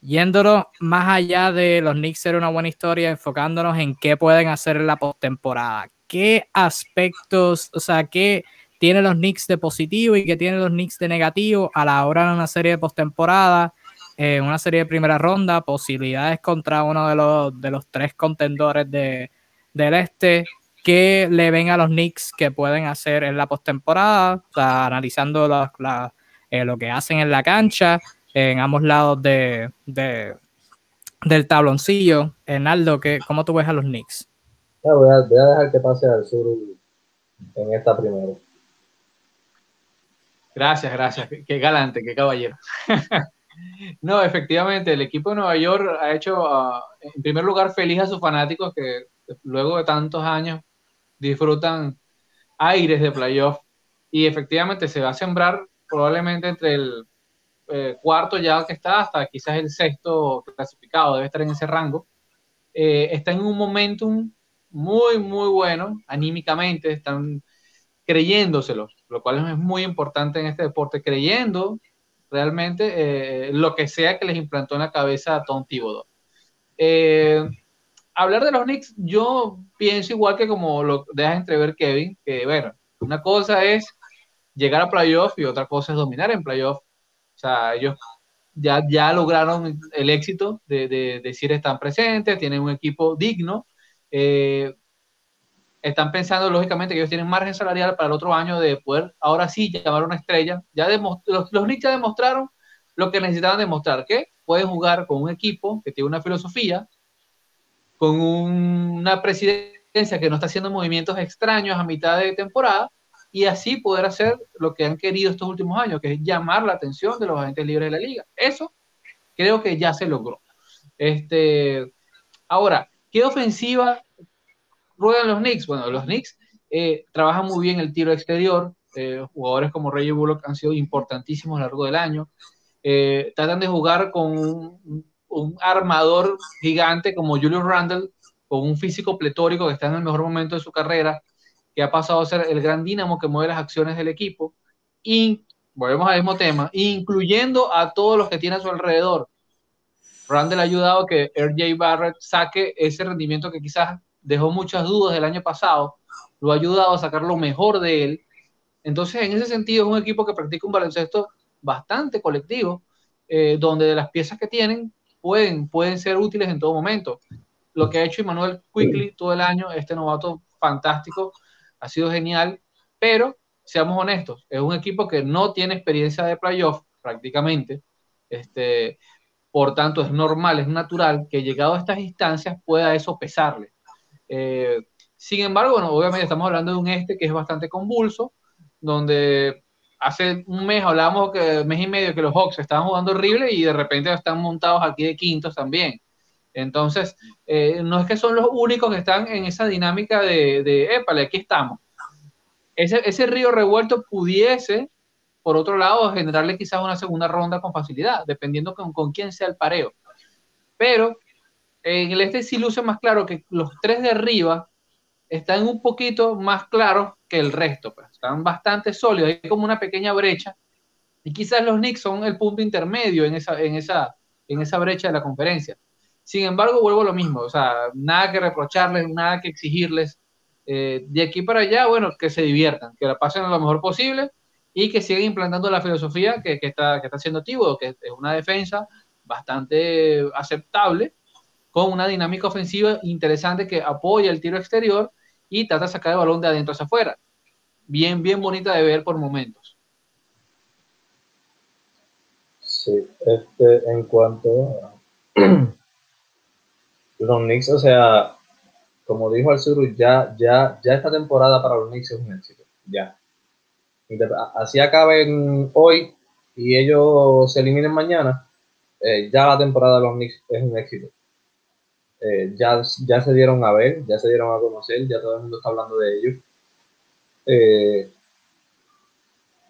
yéndonos más allá de los Knicks ser una buena historia, enfocándonos en qué pueden hacer en la postemporada. ¿Qué aspectos, o sea, qué tienen los Knicks de positivo y qué tienen los Knicks de negativo a la hora de una serie de postemporada, una serie de primera ronda, posibilidades contra uno de los tres contendores del este? ¿Qué le ven a los Knicks que pueden hacer en la postemporada? O sea, analizando lo que hacen en la cancha, en ambos lados del tabloncillo. Naldo, ¿cómo tú ves a los Knicks? Voy a dejar que pase Alzuru en esta primera. Gracias. Qué galante, qué caballero. No, efectivamente, el equipo de Nueva York ha hecho, en primer lugar, feliz a sus fanáticos que luego de tantos años disfrutan aires de playoff, y efectivamente se va a sembrar probablemente entre el cuarto ya que está hasta quizás el sexto clasificado, debe estar en ese rango. Está en un momentum muy, muy bueno anímicamente, están creyéndoselo, lo cual es muy importante en este deporte, creyendo realmente lo que sea que les implantó en la cabeza a Tom Thibodeau. Hablar de los Knicks, yo pienso igual que como lo dejas entrever Kevin, que bueno, una cosa es llegar a playoff y otra cosa es dominar en playoff. O sea, ellos ya lograron el éxito de decir están presentes, tienen un equipo digno, están pensando lógicamente que ellos tienen margen salarial para el otro año de poder ahora sí llamar a una estrella. Los Knicks ya demostraron lo que necesitaban demostrar, que pueden jugar con un equipo que tiene una filosofía, con una presidencia que no está haciendo movimientos extraños a mitad de temporada, y así poder hacer lo que han querido estos últimos años, que es llamar la atención de los agentes libres de la liga. Eso creo que ya se logró. Ahora, ¿qué ofensiva ruedan los Knicks? Bueno, los Knicks trabajan muy bien el tiro exterior. Jugadores como Reggie Bullock han sido importantísimos a lo largo del año. Tratan de jugar con un armador gigante como Julius Randle, con un físico pletórico que está en el mejor momento de su carrera, que ha pasado a ser el gran dínamo que mueve las acciones del equipo, y volvemos al mismo tema, incluyendo a todos los que tiene a su alrededor. Randle ha ayudado a que RJ Barrett saque ese rendimiento que quizás dejó muchas dudas del año pasado, lo ha ayudado a sacar lo mejor de él. Entonces, en ese sentido, es un equipo que practica un baloncesto bastante colectivo, donde de las piezas que tienen pueden ser útiles en todo momento. Lo que ha hecho Immanuel Quickley todo el año, este novato fantástico, ha sido genial, pero seamos honestos, es un equipo que no tiene experiencia de playoff prácticamente, por tanto es normal, es natural que llegado a estas instancias pueda eso pesarle. Sin embargo, bueno, obviamente estamos hablando de un que es bastante convulso, donde hace un mes hablábamos, que mes y medio, que los Hawks estaban jugando horrible y de repente están montados aquí de quintos también. Entonces, no es que son los únicos que están en esa dinámica de épale, aquí estamos. Ese río revuelto pudiese, por otro lado, generarle quizás una segunda ronda con facilidad, dependiendo con quién sea el pareo. Pero en el sí luce más claro que los tres de arriba están un poquito más claros que el resto, pues, están bastante sólidos, hay como una pequeña brecha, y quizás los Knicks son el punto intermedio en esa brecha de la conferencia. Sin embargo, vuelvo a lo mismo, o sea, nada que reprocharles, nada que exigirles. De aquí para allá, bueno, que se diviertan, que la pasen lo mejor posible y que sigan implantando la filosofía que está haciendo Thibodeau, que es una defensa bastante aceptable, con una dinámica ofensiva interesante que apoya el tiro exterior y trata de sacar el balón de adentro hacia afuera. Bien, bien bonita de ver por momentos. Sí, en cuanto a los Knicks, o sea, como dijo Alzuru, ya esta temporada para los Knicks es un éxito, ya. Así acaben hoy y ellos se eliminen mañana, ya la temporada de los Knicks es un éxito. Ya se dieron a ver, ya se dieron a conocer, ya todo el mundo está hablando de ellos.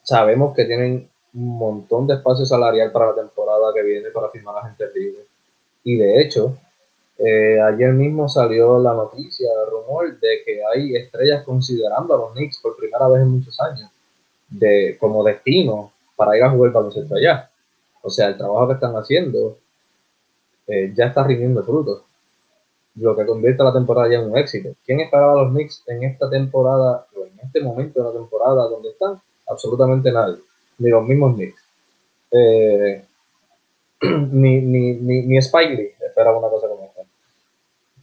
Sabemos que tienen un montón de espacio salarial para la temporada temporada que viene para firmar a gente libre. Y de hecho, ayer mismo salió la noticia, el rumor de que hay estrellas considerando a los Knicks por primera vez en muchos años como destino para ir a jugar baloncesto allá. O sea, el trabajo que están haciendo ya está rindiendo frutos, lo que convierte a la temporada ya en un éxito. ¿Quién esperaba a los Knicks en esta temporada, o en este momento de la temporada donde están? Absolutamente nadie, ni los mismos Knicks. Ni Spike Lee esperaba una cosa como esta.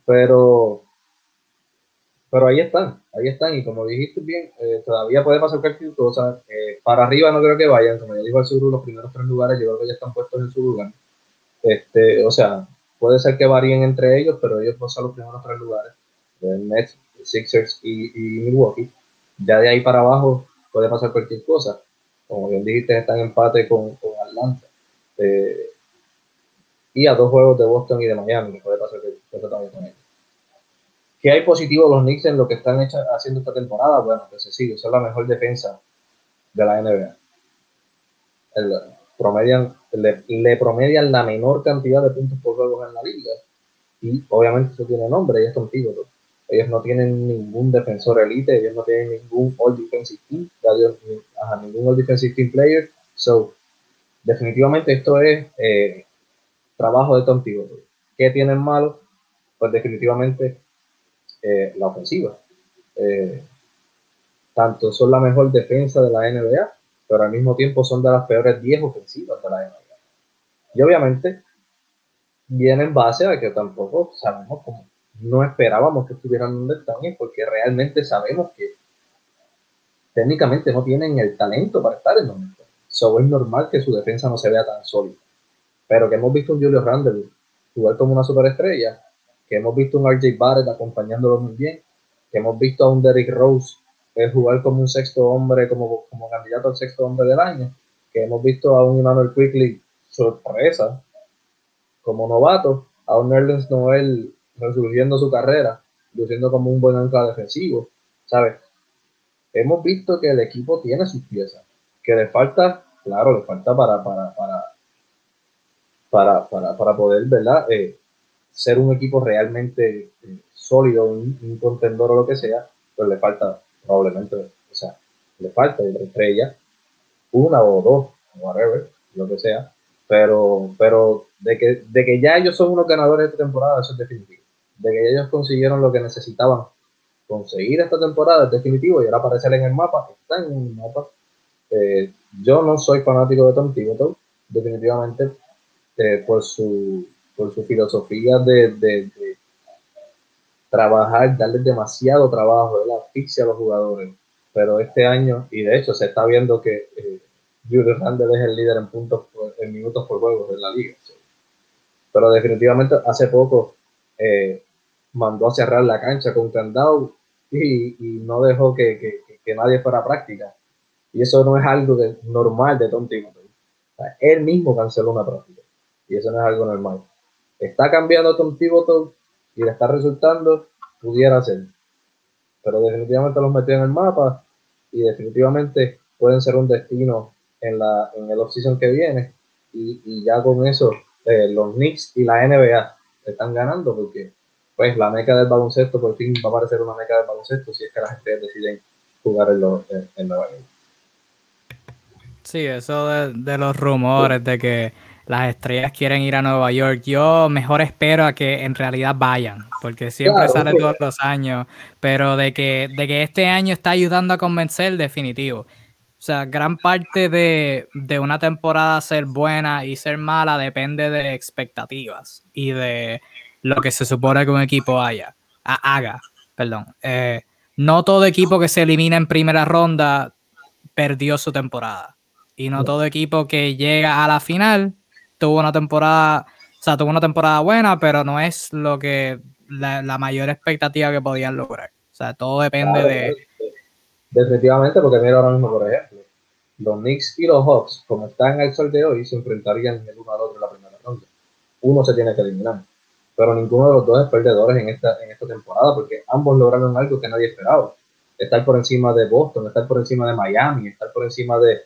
Pero ahí están. Y como dijiste bien, todavía puede pasar cualquier cosa. Para arriba no creo que vayan. Como ya dijo Alzuru, los primeros tres lugares yo creo que ya están puestos en su lugar. O sea, puede ser que varíen entre ellos, pero ellos pasan los primeros tres lugares. Nets, Sixers y Milwaukee. Ya de ahí para abajo puede pasar cualquier cosa. Como bien dijiste, están en empate con Atlanta. Y a dos juegos de Boston y de Miami, que puede pasar que también con ellos. ¿Qué hay positivo los Knicks en lo que están haciendo esta temporada? Bueno, que se sigue, son la mejor defensa de la NBA. Le promedian la menor cantidad de puntos por juego en la liga. Y obviamente eso tiene nombre, ellos son títulos. Ellos no tienen ningún defensor elite, ellos no tienen ningún all-defensive team, ningún all-defensive team player. So, definitivamente esto es trabajo de Tom Thibodeau. ¿Qué tienen malo? Pues definitivamente la ofensiva. Tanto son la mejor defensa de la NBA, pero al mismo tiempo son de las peores 10 ofensivas de la NBA. Y obviamente viene en base a que tampoco sabemos cómo. No esperábamos que estuvieran donde están, porque realmente sabemos que técnicamente no tienen el talento para estar en donde están. So, es normal que su defensa no se vea tan sólida. Pero que hemos visto un Julius Randle jugar como una superestrella, que hemos visto un RJ Barrett acompañándolo muy bien, que hemos visto a un Derrick Rose jugar como un sexto hombre, como candidato al sexto hombre del año, que hemos visto a un Immanuel Quickley sorpresa como novato, a un Nerlens Noel resurgiendo su carrera, luciendo como un buen ancla defensivo, ¿sabes? Hemos visto que el equipo tiene sus piezas, que le falta, claro, le falta para poder, ¿verdad? Ser un equipo realmente sólido, un contendor o lo que sea, pues le falta probablemente, o sea, le falta entre ellas una o dos, whatever, lo que sea, pero de que ya ellos son unos ganadores esta temporada, eso es definitivo. De que ellos consiguieron lo que necesitaban conseguir esta temporada es definitivo, y ahora aparecer en el mapa, están en el mapa. Yo no soy fanático de Tom Thibodeau, definitivamente, por su filosofía de trabajar, darles demasiado trabajo, él asfixia a los jugadores. Pero este año, y de hecho se está viendo que Julius Randle es el líder en minutos por juego en la liga. ¿Sí? Pero definitivamente hace poco mandó a cerrar la cancha con candado y no dejó que nadie fuera a práctica. Y eso no es algo normal de Tom Thibodeau. O sea, él mismo canceló una práctica. Y eso no es algo normal. Está cambiando Tom Thibodeau y le está resultando, pudiera ser. Pero definitivamente los metió en el mapa y definitivamente pueden ser un destino en el off-season que viene. Y ya con eso, los Knicks y la NBA están ganando porque pues la meca del baloncesto por fin va a parecer una meca del baloncesto si es que la gente decide jugar en Nueva York. Sí, eso de los rumores de que las estrellas quieren ir a Nueva York, yo mejor espero a que en realidad vayan, porque siempre claro, sale todos los años, pero de que este año está ayudando a convencer, definitivo. O sea, gran parte de una temporada ser buena y ser mala depende de expectativas y de lo que se supone que un equipo haga. No todo equipo que se elimina en primera ronda perdió su temporada, y no todo equipo que llega a la final tuvo una temporada buena, pero no es lo que la mayor expectativa que podían lograr. O sea, todo depende de... Definitivamente, porque mira ahora mismo, por ejemplo, los Knicks y los Hawks, como están al sol de hoy, se enfrentarían el uno al otro en la primera ronda. Uno se tiene que eliminar, pero ninguno de los dos es perdedores en esta temporada, porque ambos lograron algo que nadie esperaba. Estar por encima de Boston, estar por encima de Miami, estar por encima de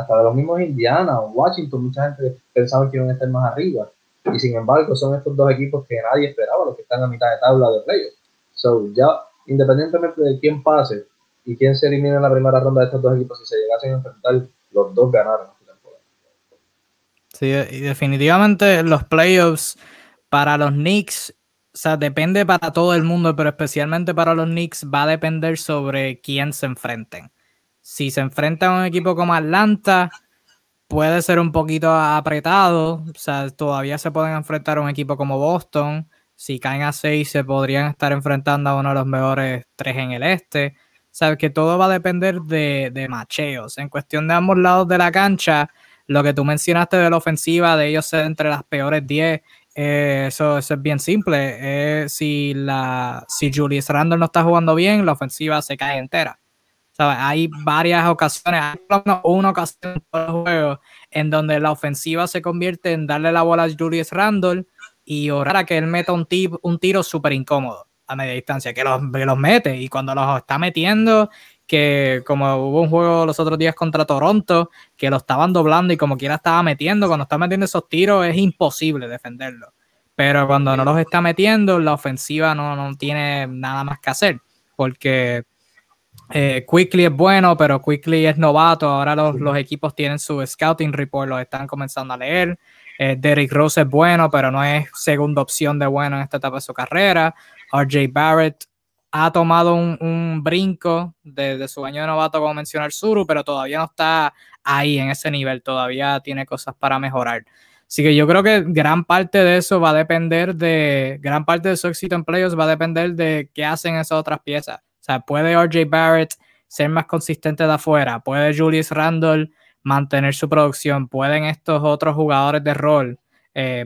hasta de los mismos Indiana o Washington, mucha gente pensaba que iban a estar más arriba, y sin embargo son estos dos equipos que nadie esperaba, los que están a mitad de tabla de playoffs. So, ya independientemente de quién pase y quién se elimina en la primera ronda de estos dos equipos, si se llegasen a enfrentar, los dos ganaron esta temporada. Sí, y definitivamente los playoffs para los Knicks, o sea, depende para todo el mundo, pero especialmente para los Knicks va a depender sobre quién se enfrenten. Si se enfrentan a un equipo como Atlanta, puede ser un poquito apretado, o sea, todavía se pueden enfrentar a un equipo como Boston. Si caen a 6, se podrían estar enfrentando a uno de los mejores 3 en el este. Sabes que todo va a depender de macheos. En cuestión de ambos lados de la cancha, lo que tú mencionaste de la ofensiva, de ellos ser entre las peores 10, eso es bien simple. Si Julius Randle no está jugando bien, la ofensiva se cae entera. ¿Sabes? Hay varias ocasiones, hay una ocasión en todo el juego en donde la ofensiva se convierte en darle la bola a Julius Randle y orar a que él meta un tiro súper incómodo a media distancia, que los mete, y cuando los está metiendo, que como hubo un juego los otros días contra Toronto, que lo estaban doblando y como quiera estaba metiendo, cuando está metiendo esos tiros es imposible defenderlo, pero cuando no los está metiendo, la ofensiva no tiene nada más que hacer, porque Quickley es bueno, pero Quickley es novato, ahora los equipos tienen su scouting report, los están comenzando a leer. Derrick Rose es bueno, pero no es segunda opción de bueno en esta etapa de su carrera. RJ Barrett ha tomado un brinco desde su año de novato, como mencionó Alzuru, pero todavía no está ahí en ese nivel, todavía tiene cosas para mejorar. Así que yo creo que gran parte de eso va a depender gran parte de su éxito en playoffs va a depender de qué hacen esas otras piezas. O sea, puede RJ Barrett ser más consistente de afuera, puede Julius Randle mantener su producción, pueden estos otros jugadores de rol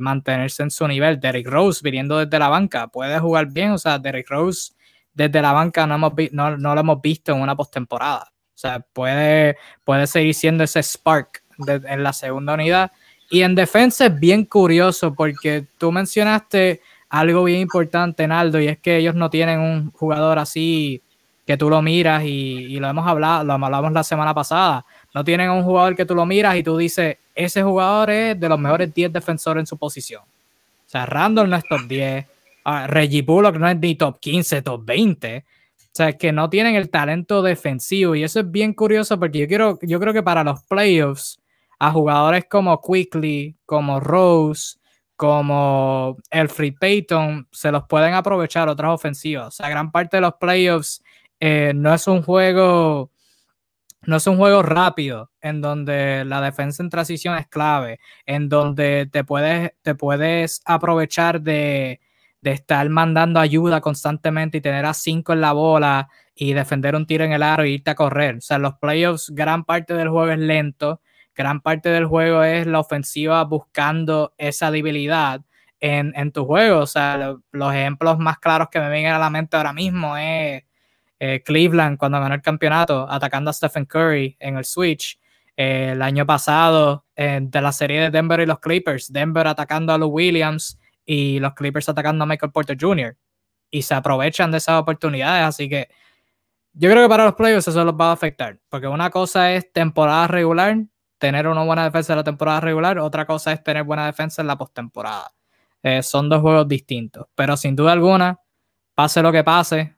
mantenerse en su nivel. Derrick Rose viniendo desde la banca puede jugar bien, o sea, Derrick Rose desde la banca no lo hemos visto en una postemporada, o sea, puede seguir siendo ese spark en la segunda unidad. Y en defensa es bien curioso, porque tú mencionaste algo bien importante, Naldo, y es que ellos no tienen un jugador así que tú lo miras, y lo hablamos la semana pasada. No tienen un jugador que tú lo miras y tú dices, ese jugador es de los mejores 10 defensores en su posición. O sea, Randall no es top 10, Reggie Bullock no es ni top 15, top 20. O sea, es que no tienen el talento defensivo, y eso es bien curioso, porque yo creo que para los playoffs, a jugadores como Quickley, como Rose, como Elfrid Payton, se los pueden aprovechar otras ofensivas. O sea, gran parte de los playoffs no es un juego rápido, en donde la defensa en transición es clave, en donde te puedes aprovechar de estar mandando ayuda constantemente y tener a 5 en la bola y defender un tiro en el aro e irte a correr. O sea, los playoffs, gran parte del juego es lento, gran parte del juego es la ofensiva buscando esa debilidad en tu juego. O sea, los ejemplos más claros que me vienen a la mente ahora mismo es Cleveland cuando ganó el campeonato, atacando a Stephen Curry en el switch. El año pasado, de la serie de Denver y los Clippers, Denver atacando a Lou Williams y los Clippers atacando a Michael Porter Jr., y se aprovechan de esas oportunidades. Así que yo creo que para los playoffs eso los va a afectar, porque una cosa es temporada regular, tener una buena defensa en la temporada regular, otra cosa es tener buena defensa en la postemporada. Son dos juegos distintos, pero sin duda alguna, pase lo que pase,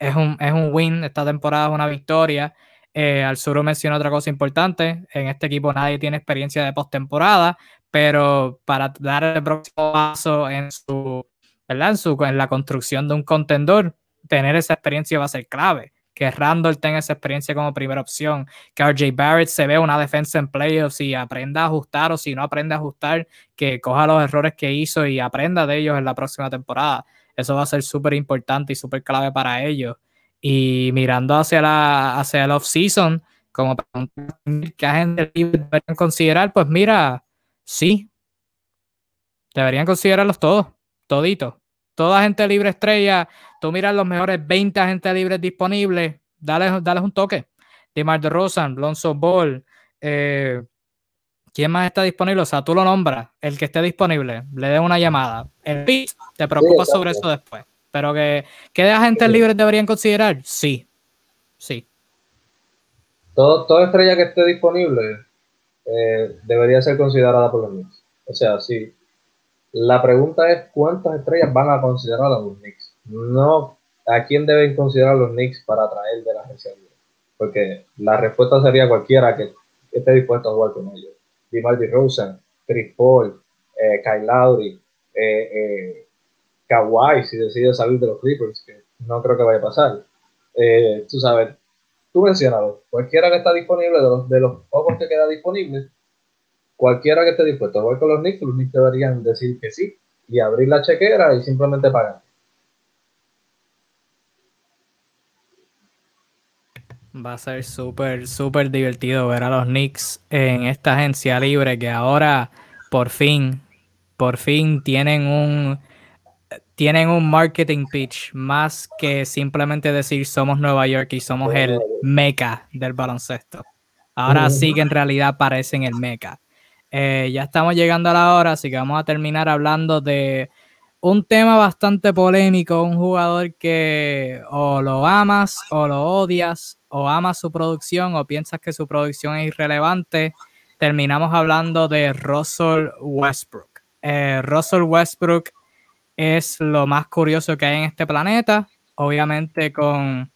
es un win. Esta temporada es una victoria. Alzuru mencionó otra cosa importante: en este equipo nadie tiene experiencia de postemporada, pero para dar el próximo paso en la construcción de un contendor, tener esa experiencia va a ser clave. Que Randall tenga esa experiencia como primera opción, que RJ Barrett se vea una defensa en playoffs y aprenda a ajustar, o si no aprende a ajustar, que coja los errores que hizo y aprenda de ellos en la próxima temporada. Eso va a ser súper importante y súper clave para ellos. Y mirando hacia el off-season, como pregunta, ¿qué agentes libres deberían considerar? Pues mira, sí. Deberían considerarlos todos, toditos. Toda agente libre estrella, tú miras los mejores 20 agentes libres disponibles, dales un toque. DeMar DeRozan, Lonzo Ball, ¿quién más está disponible? O sea, tú lo nombras, el que esté disponible, le dé una llamada. El pitch, te preocupas sobre eso después. Pero ¿qué agentes libres deberían considerar? Sí. Toda estrella que esté disponible debería ser considerada por los Knicks. O sea, sí. La pregunta es cuántas estrellas van a considerar a los Knicks. No a quién deben considerar los Knicks para atraer de la agencia libre. Porque la respuesta sería cualquiera que esté dispuesto a jugar con ellos. DeMar DeRozan, Chris Paul, Kyle Lowry, Kawhi, si decide salir de los Clippers, que no creo que vaya a pasar. Tú sabes, tú mencionalo, cualquiera que está disponible, de los pocos que queda disponible, cualquiera que esté dispuesto a jugar con los Knicks deberían decir que sí y abrir la chequera y simplemente pagar. Va a ser súper, súper divertido ver a los Knicks en esta agencia libre que ahora por fin tienen un marketing pitch más que simplemente decir somos Nueva York y somos el meca del baloncesto. Ahora sí que en realidad parecen el meca. Ya estamos llegando a la hora, así que vamos a terminar hablando de un tema bastante polémico, un jugador que o lo amas o lo odias, o amas su producción o piensas que su producción es irrelevante. Terminamos hablando de Russell Westbrook. Russell Westbrook es lo más curioso que hay en este planeta, obviamente con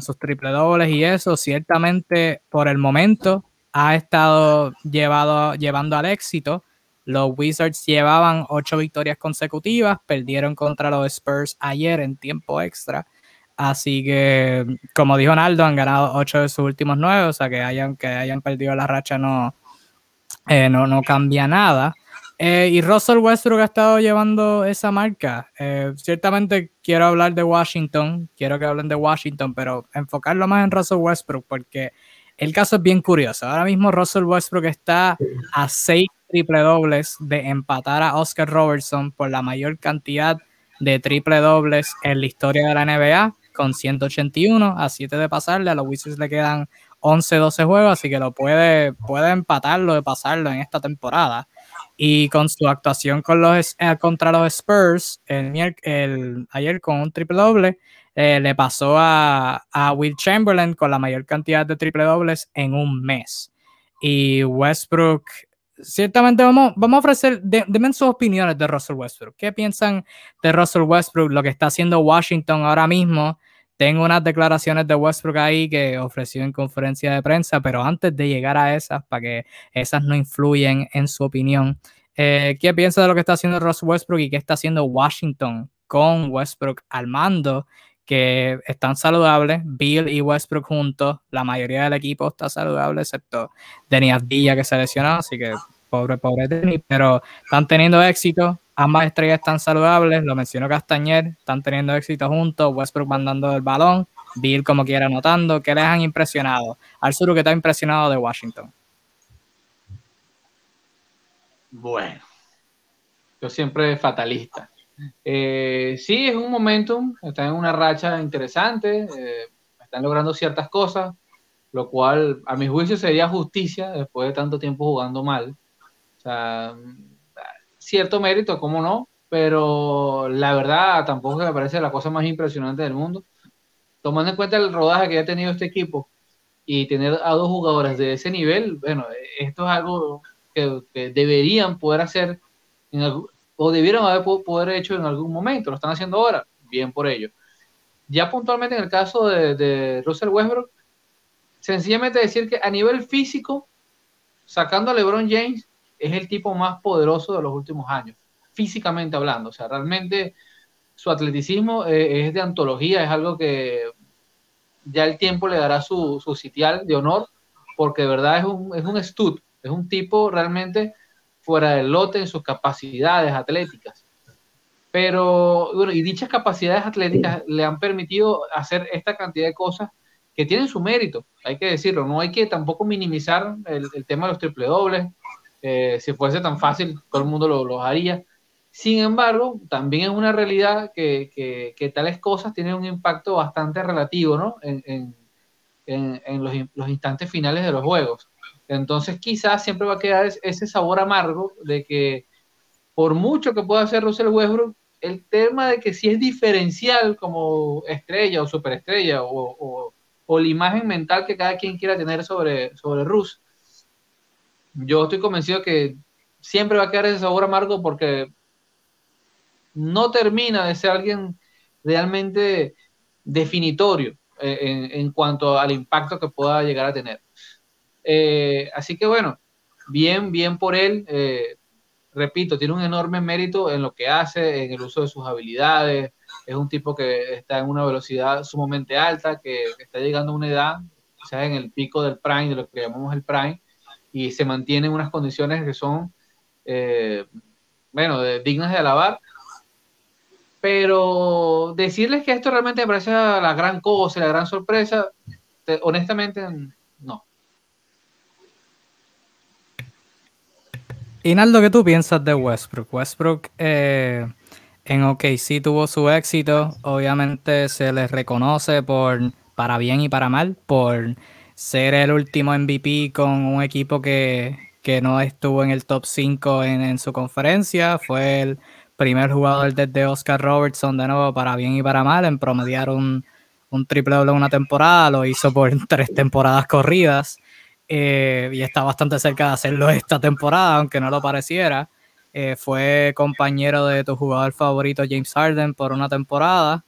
sus triple dobles y eso, ciertamente por el momento ha estado llevando al éxito. Los Wizards llevaban 8 victorias consecutivas, perdieron contra los Spurs ayer en tiempo extra, así que como dijo Naldo, han ganado 8 de sus últimos 9, o sea que hayan perdido la racha no cambia nada. Y Russell Westbrook ha estado llevando esa marca. Ciertamente quiero hablar de Washington, quiero que hablen de Washington, pero enfocarlo más en Russell Westbrook porque el caso es bien curioso. Ahora mismo Russell Westbrook está a 6 triple dobles de empatar a Oscar Robertson por la mayor cantidad de triple dobles en la historia de la NBA, con 181, a 7 de pasarle. A los Wizards le quedan 11-12 juegos, así que lo puede empatarlo de pasarlo en esta temporada. Y con su actuación contra los Spurs ayer con un triple doble, le pasó a Will Chamberlain con la mayor cantidad de triple dobles en un mes. Y Westbrook, ciertamente vamos a ofrecer, denme sus opiniones de Russell Westbrook. ¿Qué piensan de Russell Westbrook, lo que está haciendo Washington ahora mismo? Tengo unas declaraciones de Westbrook ahí que ofreció en conferencia de prensa, pero antes de llegar a esas, para que esas no influyen en su opinión, ¿qué piensa de lo que está haciendo Russ Westbrook y qué está haciendo Washington con Westbrook al mando? Que están saludables, Beal y Westbrook juntos, la mayoría del equipo está saludable, excepto Denny Avdija que se lesionó, así que pobre Denny, pero están teniendo éxito. Ambas estrellas están saludables, lo mencionó Castañer, están teniendo éxito juntos, Westbrook mandando el balón, Beal como quiera anotando. ¿Qué les han impresionado? Alzuru, ¿qué te ha impresionado de Washington? Bueno, yo siempre fatalista. Sí, es un momentum, están en una racha interesante, están logrando ciertas cosas, lo cual a mi juicio sería justicia después de tanto tiempo jugando mal. O sea, cierto mérito, cómo no, pero la verdad tampoco me parece la cosa más impresionante del mundo, tomando en cuenta el rodaje que ha tenido este equipo y tener a 2 jugadores de ese nivel. Bueno, esto es algo que deberían poder hacer o debieron haber poder hecho en algún momento, lo están haciendo ahora, bien por ello. Ya puntualmente en el caso de Russell Westbrook, sencillamente decir que a nivel físico, sacando a LeBron James, es el tipo más poderoso de los últimos años, físicamente hablando. O sea, realmente su atleticismo es de antología, es algo que ya el tiempo le dará su sitial de honor, porque de verdad es un stud, es un tipo realmente fuera del lote en sus capacidades atléticas. Pero, bueno, y dichas capacidades atléticas le han permitido hacer esta cantidad de cosas que tienen su mérito, hay que decirlo. No hay que tampoco minimizar el tema de los triple dobles. Si fuese tan fácil, todo el mundo lo haría. Sin embargo, también es una realidad que tales cosas tienen un impacto bastante relativo, ¿no? en los instantes finales de los juegos. Entonces quizás siempre va a quedar ese sabor amargo de que por mucho que pueda hacer Russell Westbrook, el tema de que si es diferencial como estrella o superestrella o o la imagen mental que cada quien quiera tener sobre Russ. Yo estoy convencido que siempre va a quedar ese sabor amargo porque no termina de ser alguien realmente definitorio en cuanto al impacto que pueda llegar a tener. Así que bueno, bien por él. Repito, tiene un enorme mérito en lo que hace, en el uso de sus habilidades. Es un tipo que está en una velocidad sumamente alta, que está llegando a una edad, o sea, en el pico del prime, de lo que llamamos el prime, y se mantiene en unas condiciones que son, dignas de alabar. Pero decirles que esto realmente me parece la gran cosa, la gran sorpresa, honestamente, no. Y Naldo, ¿qué tú piensas de Westbrook? Westbrook en OKC tuvo su éxito, obviamente se les reconoce para bien y para mal, por ser el último MVP con un equipo que no estuvo en el top 5 en su conferencia, fue el primer jugador desde Oscar Robertson, de nuevo, para bien y para mal, en promediar un triple doble una temporada, lo hizo por 3 temporadas corridas, y está bastante cerca de hacerlo esta temporada, aunque no lo pareciera. Fue compañero de tu jugador favorito James Harden por una temporada.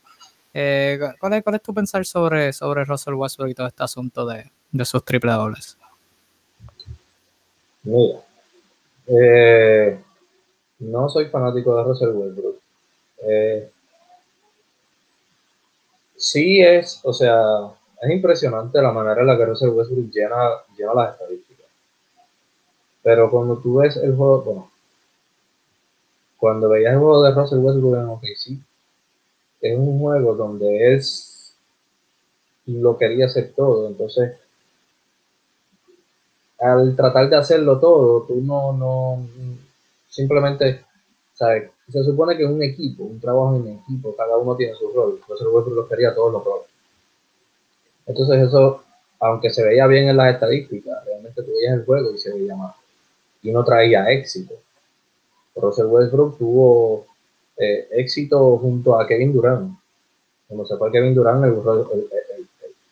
¿Cuál es tu pensar sobre Russell Westbrook y todo este asunto de sus triple dobles? Mira, no soy fanático de Russell Westbrook. Sí es, o sea, es impresionante la manera en la que Russell Westbrook llena las estadísticas. Pero cuando tú ves el juego, cuando veías el juego de Russell Westbrook en OKC, es un juego donde él lo quería hacer todo. Entonces, al tratar de hacerlo todo, tú no simplemente, ¿sabes? Se supone que es un equipo, un trabajo en equipo, cada uno tiene su rol. Russell Westbrook los quería todos los roles. Entonces eso, aunque se veía bien en las estadísticas, realmente tú veías el juego y se veía mal. Y no traía éxito. Russell Westbrook tuvo éxito junto a Kevin Durant. Cuando se fue Kevin Durant,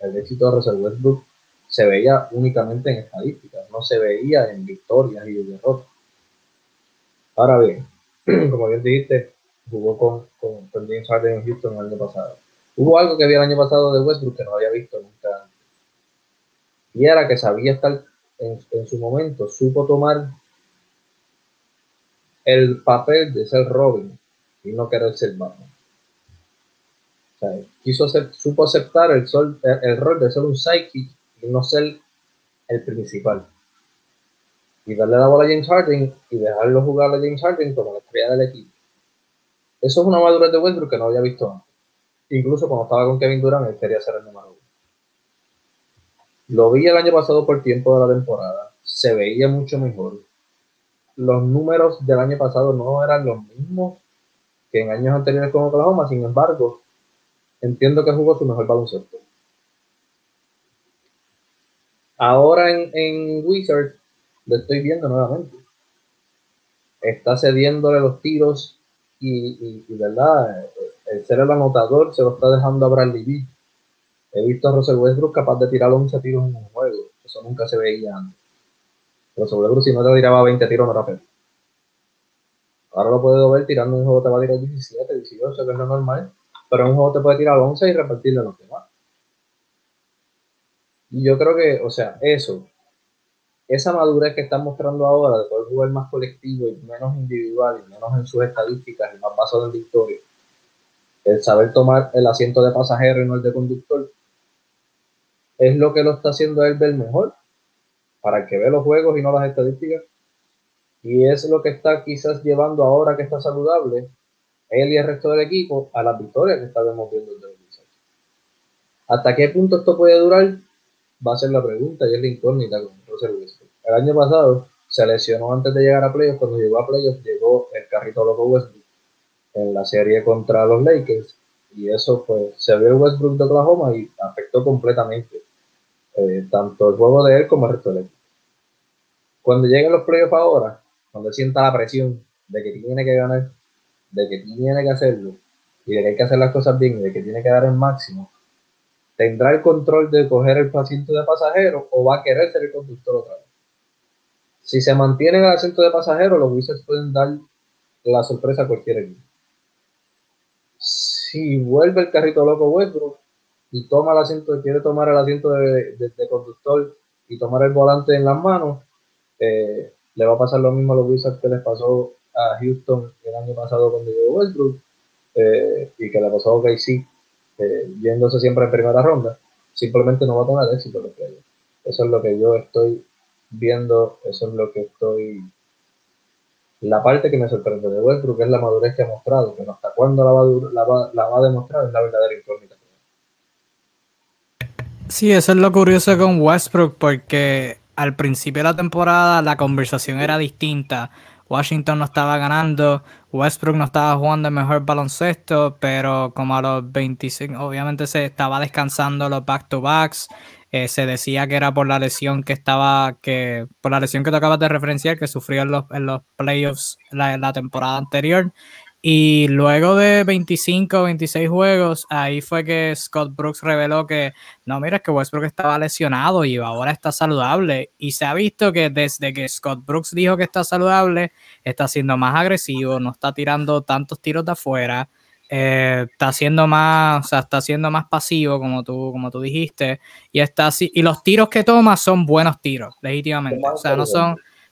el éxito de Russell Westbrook se veía únicamente en estadísticas, no se veía en victorias y derrotas. Ahora bien, como bien dijiste, jugó con James Harden en Houston el año pasado. Hubo algo que vi el año pasado de Westbrook que no había visto nunca antes. Y era que sabía estar en su momento, supo tomar el papel de ser Robin y no querer ser Batman. O sea, supo aceptar el rol de ser un sidekick y no ser el principal. Y darle la bola a James Harden y dejarlo jugar a James Harden como la estrella del equipo. Eso es una madurez de Westbrook que no había visto antes. Incluso cuando estaba con Kevin Durant, él quería ser el número 1. Lo vi el año pasado por tiempo de la temporada. Se veía mucho mejor. Los números del año pasado no eran los mismos que en años anteriores con Oklahoma. Sin embargo, entiendo que jugó su mejor baloncesto. Ahora en Wizards lo estoy viendo nuevamente. Está cediéndole los tiros y ¿verdad? El ser el anotador se lo está dejando a Bradley Beal. He visto a Russell Westbrook capaz de tirar 11 tiros en un juego. Eso nunca se veía antes. Russell Westbrook, si no te tiraba 20 tiros, no era feliz. Ahora lo puedo ver tirando un juego, te va a tirar 17, 18, que es lo normal. Pero en un juego te puede tirar 11 y repartirle a los demás. Y yo creo que, o sea, esa madurez que están mostrando ahora, de poder jugar más colectivo y menos individual, y menos en sus estadísticas y más basado en victoria, el saber tomar el asiento de pasajero y no el de conductor, es lo que lo está haciendo él ver mejor. Para el que ve los juegos y no las estadísticas. Y es lo que está quizás llevando ahora que está saludable él y el resto del equipo a las victorias que estábamos viendo en 2018. ¿Hasta qué punto esto puede durar? Va a ser la pregunta y es la incógnita con Russell Westbrook. El año pasado se lesionó antes de llegar a playoffs. Cuando llegó a playoffs llegó el carrito loco Westbrook en la serie contra los Lakers. Y eso pues se vio el Westbrook de Oklahoma y afectó completamente tanto el juego de él como el resto del equipo. Cuando lleguen los playoffs ahora, cuando sienta la presión de que tiene que ganar, de que tiene que hacerlo, y de que hay que hacer las cosas bien, y de que tiene que dar el máximo, ¿Tendrá el control de coger el asiento de pasajero o va a querer ser el conductor otra vez? Si se mantiene en el asiento de pasajero, los Wizards pueden dar la sorpresa a cualquier equipo. Si vuelve el carrito loco Westbrook y toma el asiento, quiere tomar el asiento de conductor y tomar el volante en las manos, le va a pasar lo mismo a los Wizards que les pasó a Houston el año pasado cuando llegó Westbrook y que le pasó a OKC. Yéndose siempre en primera ronda, simplemente no va a tener éxito los playoffs. Eso es lo que yo estoy viendo, eso es lo que estoy... La parte que me sorprende de Westbrook es la madurez que ha mostrado, pero hasta cuándo la va a demostrar es la verdadera incógnita. Sí, eso es lo curioso con Westbrook, porque al principio de la temporada la conversación era distinta. Washington no estaba ganando, Westbrook no estaba jugando el mejor baloncesto, pero como a los 25, obviamente se estaba descansando los back-to-backs, se decía que era por la lesión que por la lesión que tú acabas de referenciar, que sufrió en los playoffs la temporada anterior, y luego de 25 o 26 juegos, ahí fue que Scott Brooks reveló que, no, mira, es que Westbrook estaba lesionado y ahora está saludable. Y se ha visto que desde que Scott Brooks dijo que está saludable, está siendo más agresivo, no está tirando tantos tiros de afuera, está siendo más pasivo, como tú dijiste, y los tiros que toma son buenos tiros, legítimamente. O sea,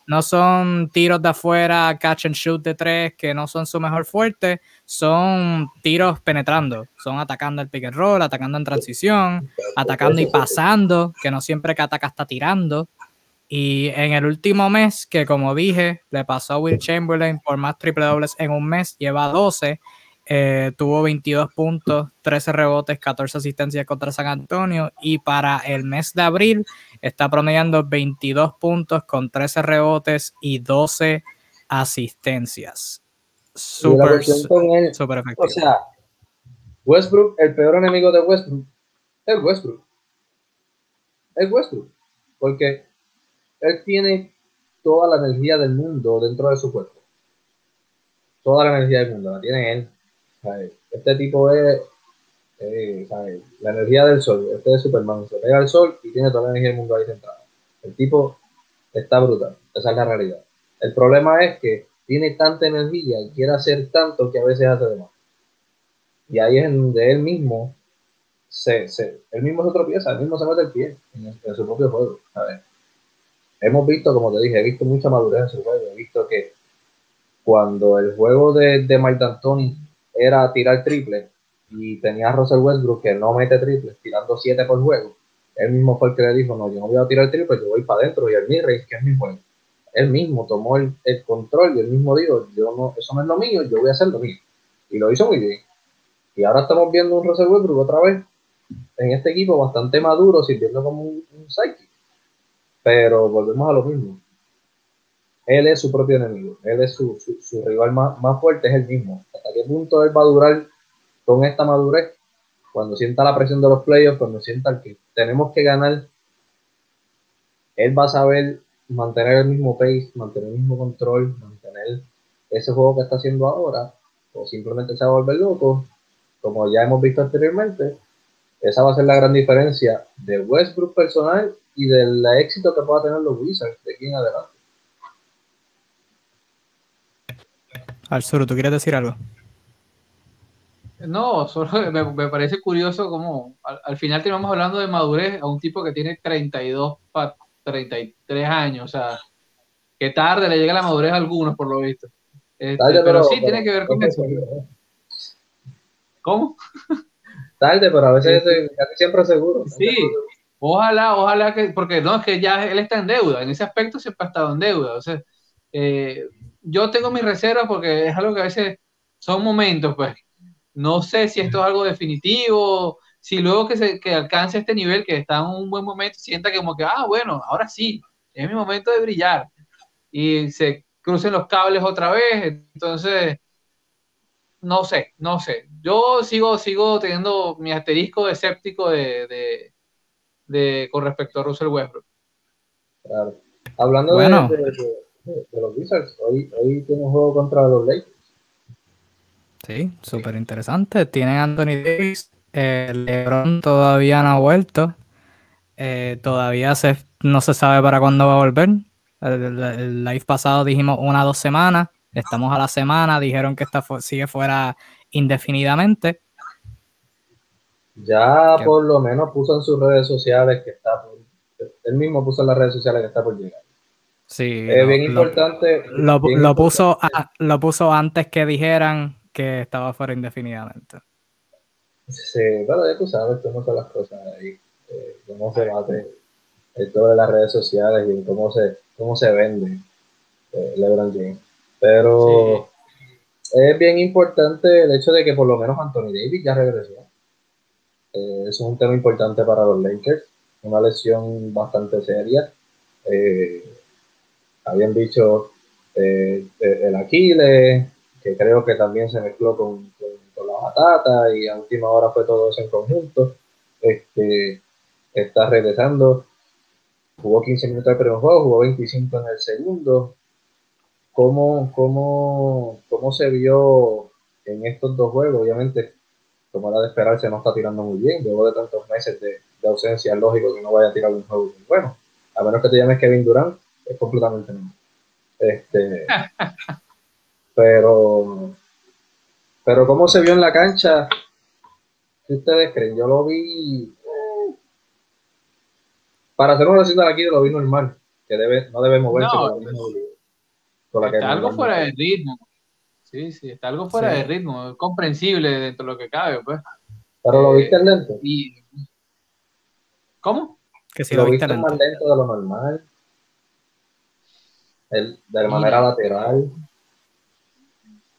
no son tiros de afuera, catch and shoot de tres, que no son su mejor fuerte, son tiros penetrando, son atacando el pick and roll, atacando en transición, atacando y pasando, que no siempre que ataca está tirando. Y en el último mes, que como dije, le pasó a Will Chamberlain por más triple dobles en un mes, lleva 12, tuvo 22 puntos, 13 rebotes, 14 asistencias contra San Antonio, y para el mes de abril está promediando 22 puntos con 13 rebotes y 12 asistencias. Súper efectivo. O sea, Westbrook, el peor enemigo de Westbrook es Westbrook. Es Westbrook, porque él tiene toda la energía del mundo dentro de su cuerpo. Toda la energía del mundo la tiene él. Este tipo es la energía del sol. Este es Superman, se pega al sol y tiene toda la energía del mundo ahí centrada. El tipo está brutal, esa es la realidad. El problema es que tiene tanta energía y quiere hacer tanto que a veces hace de más, y ahí es donde él mismo se tropieza, él mismo se mete el pie en su propio juego. Hemos visto, como te dije, he visto mucha madurez en su juego, he visto que cuando el juego de Mike D'Antoni era tirar triple y tenía a Russell Westbrook que no mete triples, tirando 7 por juego, él mismo fue el que le dijo, no, yo no voy a tirar triple, yo voy para adentro, y el mid-range, que es mi juego, él mismo tomó el control y él mismo dijo, yo no, eso no es lo mío, yo voy a hacer lo mío, y lo hizo muy bien. Y ahora estamos viendo un Russell Westbrook otra vez en este equipo bastante maduro, sirviendo como un psyche, pero volvemos a lo mismo, él es su propio enemigo, él es su rival más fuerte, es él mismo. ¿Hasta qué punto él va a durar con esta madurez? Cuando sienta la presión de los playoffs, cuando sienta que tenemos que ganar, él va a saber mantener el mismo pace, mantener el mismo control, mantener ese juego que está haciendo ahora, o simplemente se va a volver loco, como ya hemos visto anteriormente. Esa va a ser la gran diferencia de Westbrook personal y del éxito que pueda tener los Wizards de aquí en adelante. Alzuru, ¿tú quieres decir algo? No, solo me parece curioso como al final terminamos hablando de madurez a un tipo que tiene 32 para 33 años, o sea, que tarde le llega la madurez a algunos por lo visto. Tarde, pero sí, tiene que ver con eso. ¿Cómo? Tarde, pero a veces casi siempre seguro. Sí, ojalá que, porque no, es que ya él está en deuda, en ese aspecto siempre ha estado en deuda, o sea, yo tengo mis reservas porque es algo que a veces son momentos, pues. No sé si esto es algo definitivo, si luego que alcance este nivel, que está en un buen momento, sienta que como que, bueno, ahora sí, es mi momento de brillar. Y se crucen los cables otra vez, entonces, no sé. Yo sigo teniendo mi asterisco de escéptico con respecto a Russell Westbrook. Claro. Hablando de los Wizards, hoy tiene un juego contra los Lakers. Sí, súper interesante. Tienen a Anthony Davis, LeBron todavía no ha vuelto. Todavía no se sabe para cuándo va a volver. El live pasado dijimos 1 o 2 semanas. Estamos a la semana. Dijeron que esta sigue fuera indefinidamente. Ya por lo menos puso en sus redes sociales que está por... Él mismo puso en las redes sociales que está por llegar. Sí. Bien importante. Lo puso antes que dijeran que estaba fuera indefinidamente. Sí, pero ya tú sabes cómo son las cosas ahí. Cómo se bate el todo de las redes sociales y cómo se vende LeBron James. Pero sí, es bien importante el hecho de que por lo menos Anthony Davis ya regresó. Eso es un tema importante para los Lakers. Una lesión bastante seria. Habían dicho el Aquiles, que creo que también se mezcló con la batata, y a última hora fue todo eso en conjunto. Está regresando. Jugó 15 minutos el primer juego, jugó 25 en el segundo. ¿Cómo se vio en estos dos juegos? Obviamente, como era de esperarse, no está tirando muy bien. Luego de tantos meses de ausencia, es lógico que no vaya a tirar un juego muy bueno. A menos que te llames Kevin Durant, es completamente nuevo. Pero ¿cómo se vio en la cancha? ¿Qué ustedes creen? Yo lo vi... Para hacer una recita de aquí, lo vi normal. Que no debe moverse. Está algo fuera de ritmo. Sí, está algo fuera de ritmo. Es comprensible dentro de lo que cabe, pues. Pero lo viste lento. ¿Cómo? Que si lo viste más lento de lo normal. De manera lateral.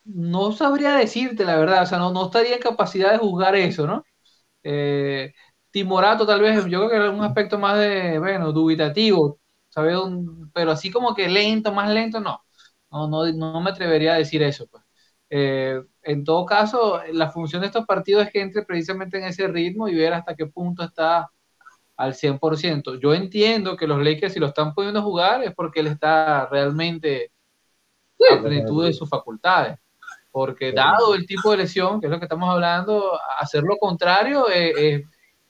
No sabría decirte la verdad, o sea, no estaría en capacidad de juzgar eso, ¿no? Timorato tal vez, yo creo que era un aspecto más de, dubitativo, ¿sabes? Pero así como que lento, más lento, no me atrevería a decir eso, pues. En todo caso, la función de estos partidos es que entre precisamente en ese ritmo y ver hasta qué punto está al 100%. Yo entiendo que los Lakers, si lo están pudiendo jugar, es porque él está realmente a plenitud de sus facultades. Porque dado el tipo de lesión, que es lo que estamos hablando, hacer lo contrario es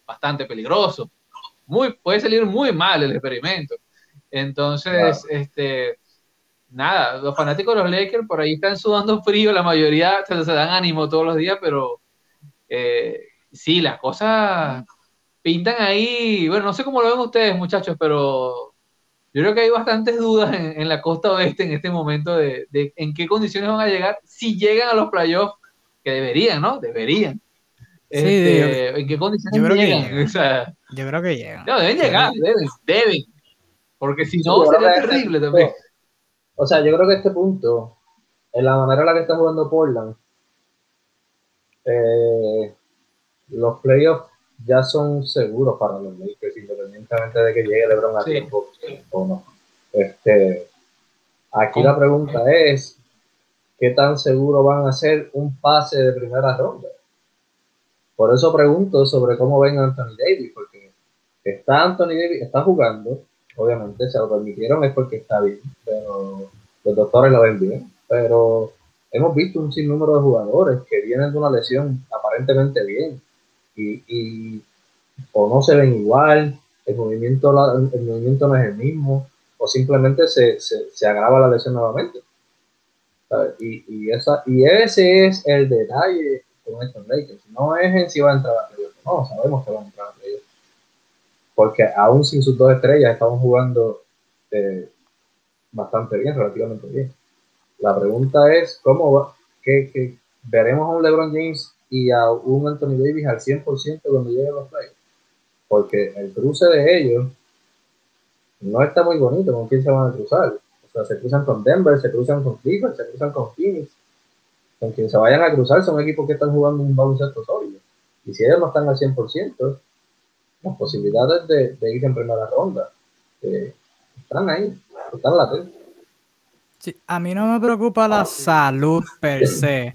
bastante peligroso. Puede salir muy mal el experimento. Entonces, claro. Los fanáticos de los Lakers por ahí están sudando frío, la mayoría se dan ánimo todos los días, pero sí, las cosas pintan ahí. Bueno, no sé cómo lo ven ustedes, muchachos, pero... Yo creo que hay bastantes dudas en la costa oeste en este momento de en qué condiciones van a llegar, si llegan a los playoffs, que deberían, ¿no? Deberían. ¿En qué condiciones llegan? Yo creo que llegan. No, deben llegar, deben. Porque si no, sería terrible también. O sea, yo creo que este punto, en la manera en la que está jugando Portland, los playoffs ya son seguros para los Lakers, independientemente de que llegue LeBron a tiempo o no. Aquí la pregunta es, ¿qué tan seguro van a hacer un pase de primera ronda? Por eso pregunto sobre cómo ven a Anthony Davis, porque Anthony Davis está jugando, obviamente se lo permitieron, es porque está bien, pero los doctores lo ven bien, pero hemos visto un sinnúmero de jugadores que vienen de una lesión aparentemente bien, y o no se ven igual, el movimiento no es el mismo, o simplemente se agrava la lesión nuevamente. Y ese es el detalle con estos Lakers. No es en si va a entrar a playoff, no, sabemos que va a entrar a playoff. Porque aún sin sus 2 estrellas estamos jugando bastante bien, relativamente bien. La pregunta es, ¿cómo va? ¿Qué veremos a un LeBron James y a un Anthony Davis al 100% cuando lleguen los playoffs? Porque el cruce de ellos no está muy bonito con quién se van a cruzar. O sea, se cruzan con Denver, se cruzan con Cleveland, se cruzan con Phoenix. Con quien se vayan a cruzar son equipos que están jugando un baloncesto sólido. Y si ellos no están al 100%, las posibilidades de ir en primera ronda están ahí, están latentes. Sí, a mí no me preocupa la salud per se.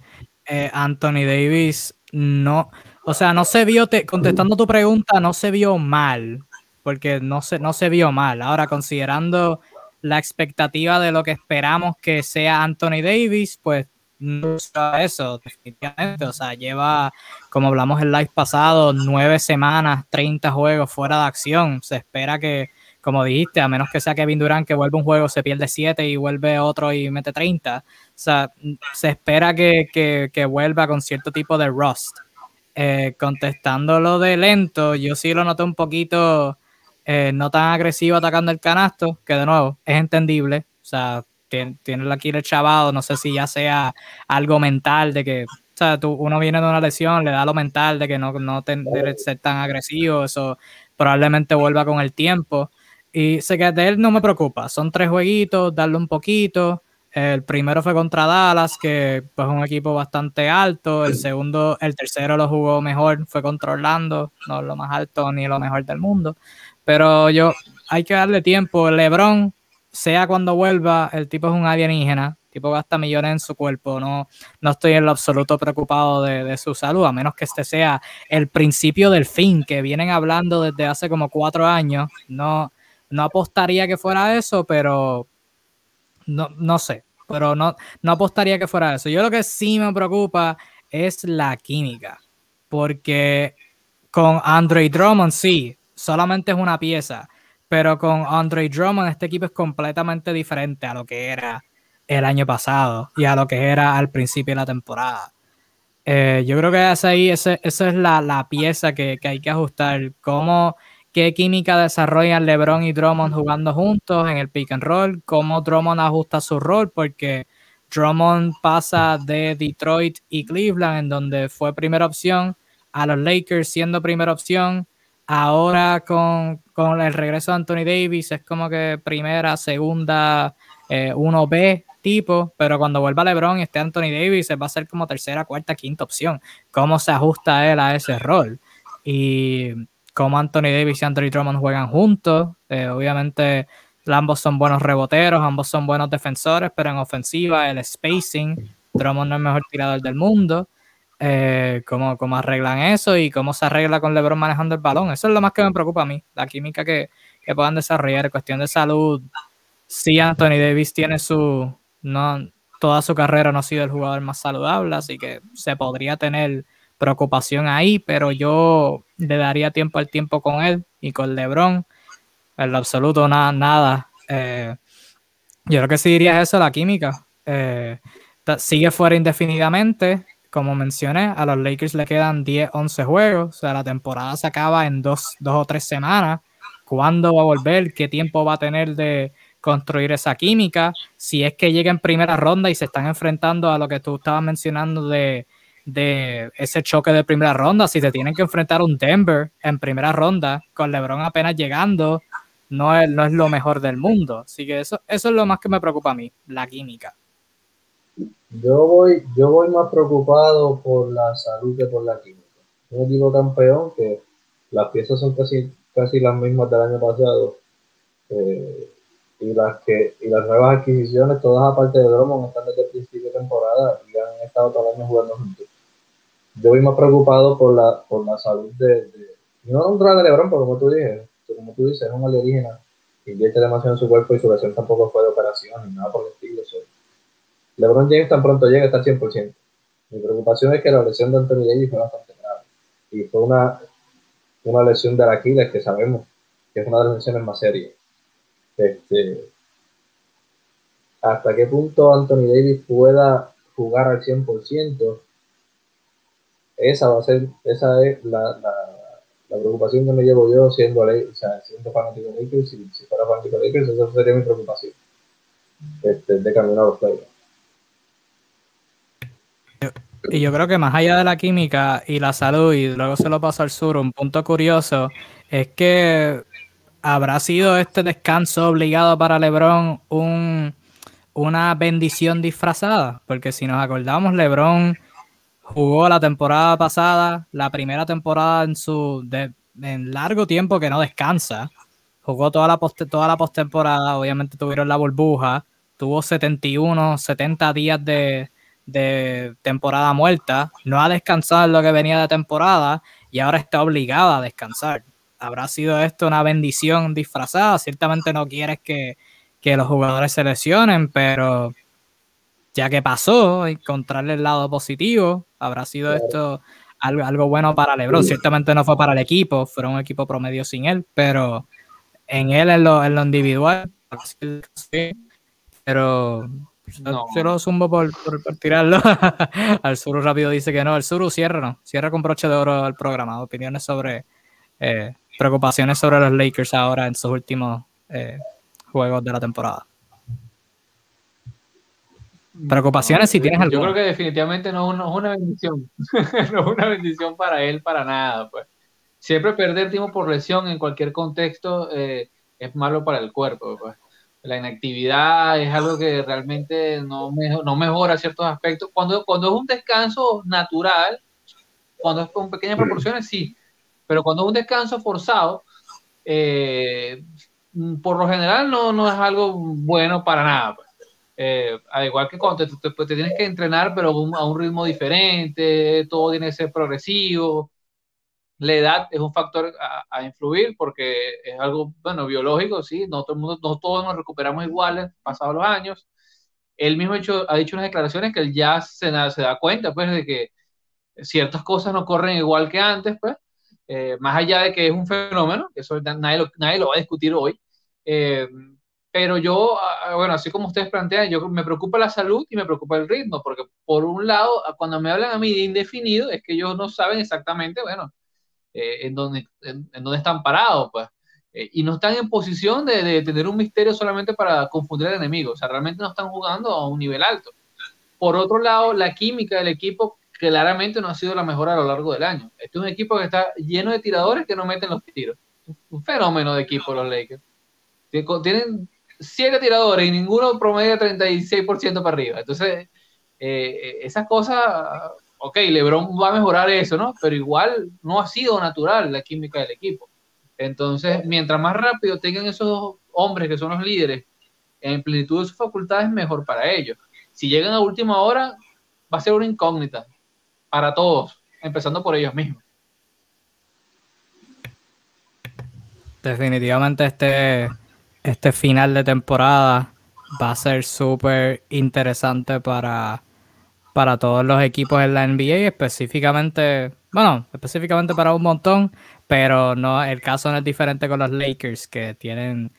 Anthony Davis no, o sea, no se vio, contestando tu pregunta, no se vio mal, porque no se vio mal. Ahora, considerando la expectativa de lo que esperamos que sea Anthony Davis, pues no usa eso, definitivamente. O sea, lleva, como hablamos el live pasado, 9 semanas, 30 juegos fuera de acción. Se espera que, como dijiste, a menos que sea Kevin Durant, que vuelve un juego, se pierde 7 y vuelve otro y mete 30. O sea, se espera que vuelva con cierto tipo de rust. Contestando lo de lento, yo sí lo noté un poquito no tan agresivo atacando el canasto, que de nuevo es entendible. O sea, tiene aquí el chavado, no sé si ya sea algo mental de que, o sea, uno viene de una lesión, le da lo mental de que no debe ser tan agresivo. Eso probablemente vuelva con el tiempo, y sé que de él no me preocupa, son 3 jueguitos, darle un poquito. El primero fue contra Dallas, que pues es un equipo bastante alto. El tercero lo jugó mejor, fue contra Orlando, no es lo más alto ni lo mejor del mundo, pero hay que darle tiempo. LeBron, sea cuando vuelva, el tipo es un alienígena, el tipo gasta millones en su cuerpo. No estoy en lo absoluto preocupado de su salud, a menos que este sea el principio del fin, que vienen hablando desde hace como 4 años. No apostaría que fuera eso, pero no sé, pero no apostaría que fuera eso. Yo lo que sí me preocupa es la química, porque con Andre Drummond sí, solamente es una pieza, pero con Andre Drummond este equipo es completamente diferente a lo que era el año pasado y a lo que era al principio de la temporada. Yo creo que esa es la pieza que hay que ajustar. ¿Qué química desarrollan LeBron y Drummond jugando juntos en el pick and roll? ¿Cómo Drummond ajusta su rol? Porque Drummond pasa de Detroit y Cleveland, en donde fue primera opción, a los Lakers siendo primera opción. Ahora con el regreso de Anthony Davis es como que primera, segunda, 1B tipo, pero cuando vuelva LeBron y esté Anthony Davis, va a ser como tercera, cuarta, quinta opción. ¿Cómo se ajusta él a ese rol? Y como Anthony Davis y Andre Drummond juegan juntos, obviamente ambos son buenos reboteros, ambos son buenos defensores, pero en ofensiva el spacing, Drummond no es el mejor tirador del mundo. Cómo arreglan eso y cómo se arregla con LeBron manejando el balón. Eso es lo más que me preocupa a mí, la química que puedan desarrollar. Cuestión de salud, sí, Anthony Davis tiene toda su carrera no ha sido el jugador más saludable, así que se podría tener preocupación ahí, pero yo le daría tiempo al tiempo con él. Y con LeBron, en lo absoluto nada. Yo creo que sí diría eso, la química. Sigue fuera indefinidamente, como mencioné. A los Lakers le quedan 10, 11 juegos, o sea, la temporada se acaba en 2 o 3 semanas. ¿Cuándo va a volver? ¿Qué tiempo va a tener de construir esa química? Si es que llega en primera ronda y se están enfrentando a lo que tú estabas mencionando de ese choque de primera ronda, si te tienen que enfrentar a un Denver en primera ronda, con LeBron apenas llegando, no es lo mejor del mundo. Así que eso es lo más que me preocupa a mí, la química. Yo voy más preocupado por la salud que por la química. Un equipo campeón que las piezas son casi las mismas del año pasado, y las nuevas adquisiciones, todas aparte de Drummond, están desde el principio de temporada y han estado todo el año jugando juntos. Yo voy más preocupado por la salud de no contra de LeBron, porque como tú dices, es un alienígena, invierte demasiado en su cuerpo y su lesión tampoco fue de operación ni nada por el estilo. LeBron James tan pronto llega está al 100%. Mi preocupación es que la lesión de Anthony Davis fue bastante grave y fue una lesión de Aquiles, que sabemos que es una de las lesiones más serias. ¿Hasta qué punto Anthony Davis pueda jugar al 100%? Esa es la preocupación que me llevo yo siendo fanático de Lakers. Si fuera fanático de Lakers, esa sería mi preocupación de camino a los playoffs. Y yo creo que más allá de la química y la salud, y luego se lo paso al sur, un punto curioso es que ¿habrá sido este descanso obligado para LeBron una bendición disfrazada? Porque si nos acordamos, LeBron jugó la temporada pasada, la primera temporada en largo tiempo que no descansa. Jugó toda la postemporada, obviamente tuvieron la burbuja, tuvo 70 días de temporada muerta, no ha descansado en lo que venía de temporada y ahora está obligado a descansar. ¿Habrá sido esto una bendición disfrazada? Ciertamente no quieres que los jugadores se lesionen, pero ya que pasó, encontrarle el lado positivo. Habrá sido esto algo bueno para LeBron. Ciertamente no fue para el equipo, fue un equipo promedio sin él, pero en lo individual, sí, pero no. Yo lo zumbo por tirarlo. Alzuru rápido dice que no. Alzuru, cierra con broche de oro el programa. Opiniones sobre preocupaciones sobre los Lakers ahora en sus últimos juegos de la temporada. Preocupaciones, no, si tienes alguna. Yo creo que definitivamente no es una bendición. No es una bendición para él, para nada. Pues. Siempre perder tiempo por lesión en cualquier contexto es malo para el cuerpo. Pues. La inactividad es algo que realmente no mejora ciertos aspectos. Cuando es un descanso natural, cuando es con pequeñas proporciones, sí. Pero cuando es un descanso forzado, por lo general no es algo bueno para nada. Pues. Al igual que cuando te tienes que entrenar, pero a un ritmo diferente, todo tiene que ser progresivo. La edad es un factor a influir porque es algo, bueno, biológico, sí, no todos nos recuperamos iguales pasados los años. Él mismo ha dicho unas declaraciones que él ya se da cuenta, pues, de que ciertas cosas no corren igual que antes, pues, más allá de que es un fenómeno, eso nadie lo va a discutir hoy, pero yo, bueno, así como ustedes plantean, yo me preocupa la salud y me preocupa el ritmo, porque por un lado, cuando me hablan a mí de indefinido, es que ellos no saben exactamente, bueno, en donde están parados, pues, y no están en posición de tener un misterio solamente para confundir al enemigo. O sea, realmente no están jugando a un nivel alto. Por otro lado, la química del equipo claramente no ha sido la mejor a lo largo del año. Este es un equipo que está lleno de tiradores que no meten los tiros. Un fenómeno de equipo los Lakers. Tienen 7 tiradores y ninguno promedia 36% para arriba. Entonces, esas cosas... Ok, LeBron va a mejorar eso, ¿no? Pero igual no ha sido natural la química del equipo. Entonces, mientras más rápido tengan esos dos hombres que son los líderes en plenitud de sus facultades, mejor para ellos. Si llegan a última hora, va a ser una incógnita para todos, empezando por ellos mismos. Definitivamente este final de temporada va a ser súper interesante para todos los equipos en la NBA, específicamente para un montón, pero no, el caso no es diferente con los Lakers, que tienen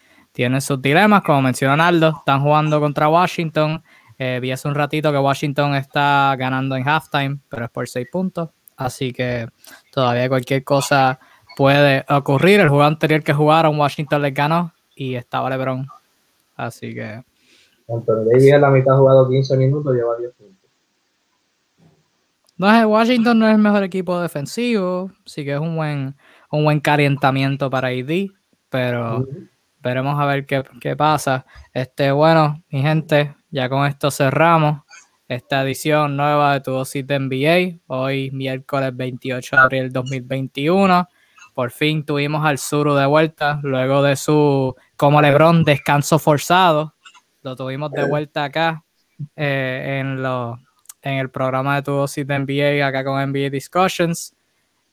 sus dilemas, como mencionó Naldo. Están jugando contra Washington, vi hace un ratito que Washington está ganando en halftime, pero es por 6 puntos, así que todavía cualquier cosa puede ocurrir. El juego anterior que jugaron, Washington les ganó y estaba LeBron, así que... Anthony Davis a la mitad ha jugado 15 minutos, lleva 10 puntos. Washington no es el mejor equipo defensivo, sí que es un buen calentamiento para AD, pero veremos a ver qué pasa. Bueno, mi gente, ya con esto cerramos esta edición nueva de Tu Dosis de NBA, hoy miércoles 28 de abril 2021. Por fin tuvimos al Zuru de vuelta, luego de su, como LeBron, descanso forzado. Lo tuvimos de vuelta acá en el programa de Tu Dosis de NBA, acá con NBA Discussions.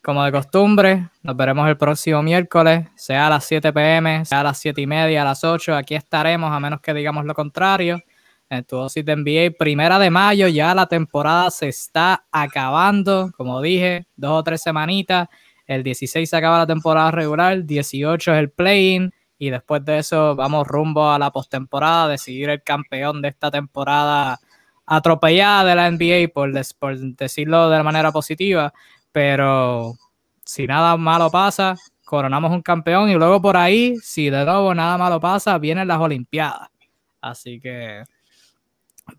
Como de costumbre, nos veremos el próximo miércoles, sea a las 7 p.m, sea a las 7:30, a las 8, aquí estaremos, a menos que digamos lo contrario, en Tu Dosis de NBA. 1 de mayo, ya la temporada se está acabando, como dije, 2 o 3 semanitas, el 16 se acaba la temporada regular, el 18 es el play-in, y después de eso vamos rumbo a la postemporada, decidir el campeón de esta temporada atropellada de la NBA, por decirlo de la manera positiva, pero si nada malo pasa, coronamos un campeón, y luego por ahí, si de nuevo nada malo pasa, vienen las Olimpiadas, así que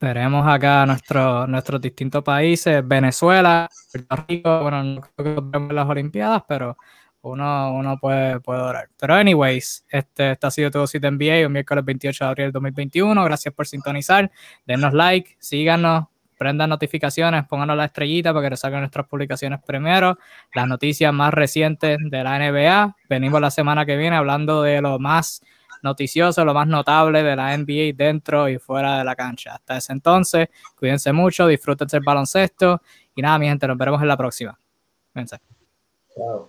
veremos acá nuestros distintos países, Venezuela, Puerto Rico. Bueno, no creo que vemos las Olimpiadas, pero uno puede orar. Pero anyways, este ha sido Tu Dosis de NBA, un miércoles 28 de abril del 2021. Gracias por sintonizar. Denos like, síganos, prendan notificaciones, pónganos la estrellita para que nos salgan nuestras publicaciones primero. Las noticias más recientes de la NBA. Venimos la semana que viene hablando de lo más noticioso, lo más notable de la NBA dentro y fuera de la cancha. Hasta ese entonces, cuídense mucho, disfrútense el baloncesto. Y nada, mi gente, nos veremos en la próxima. Cuídense. Wow.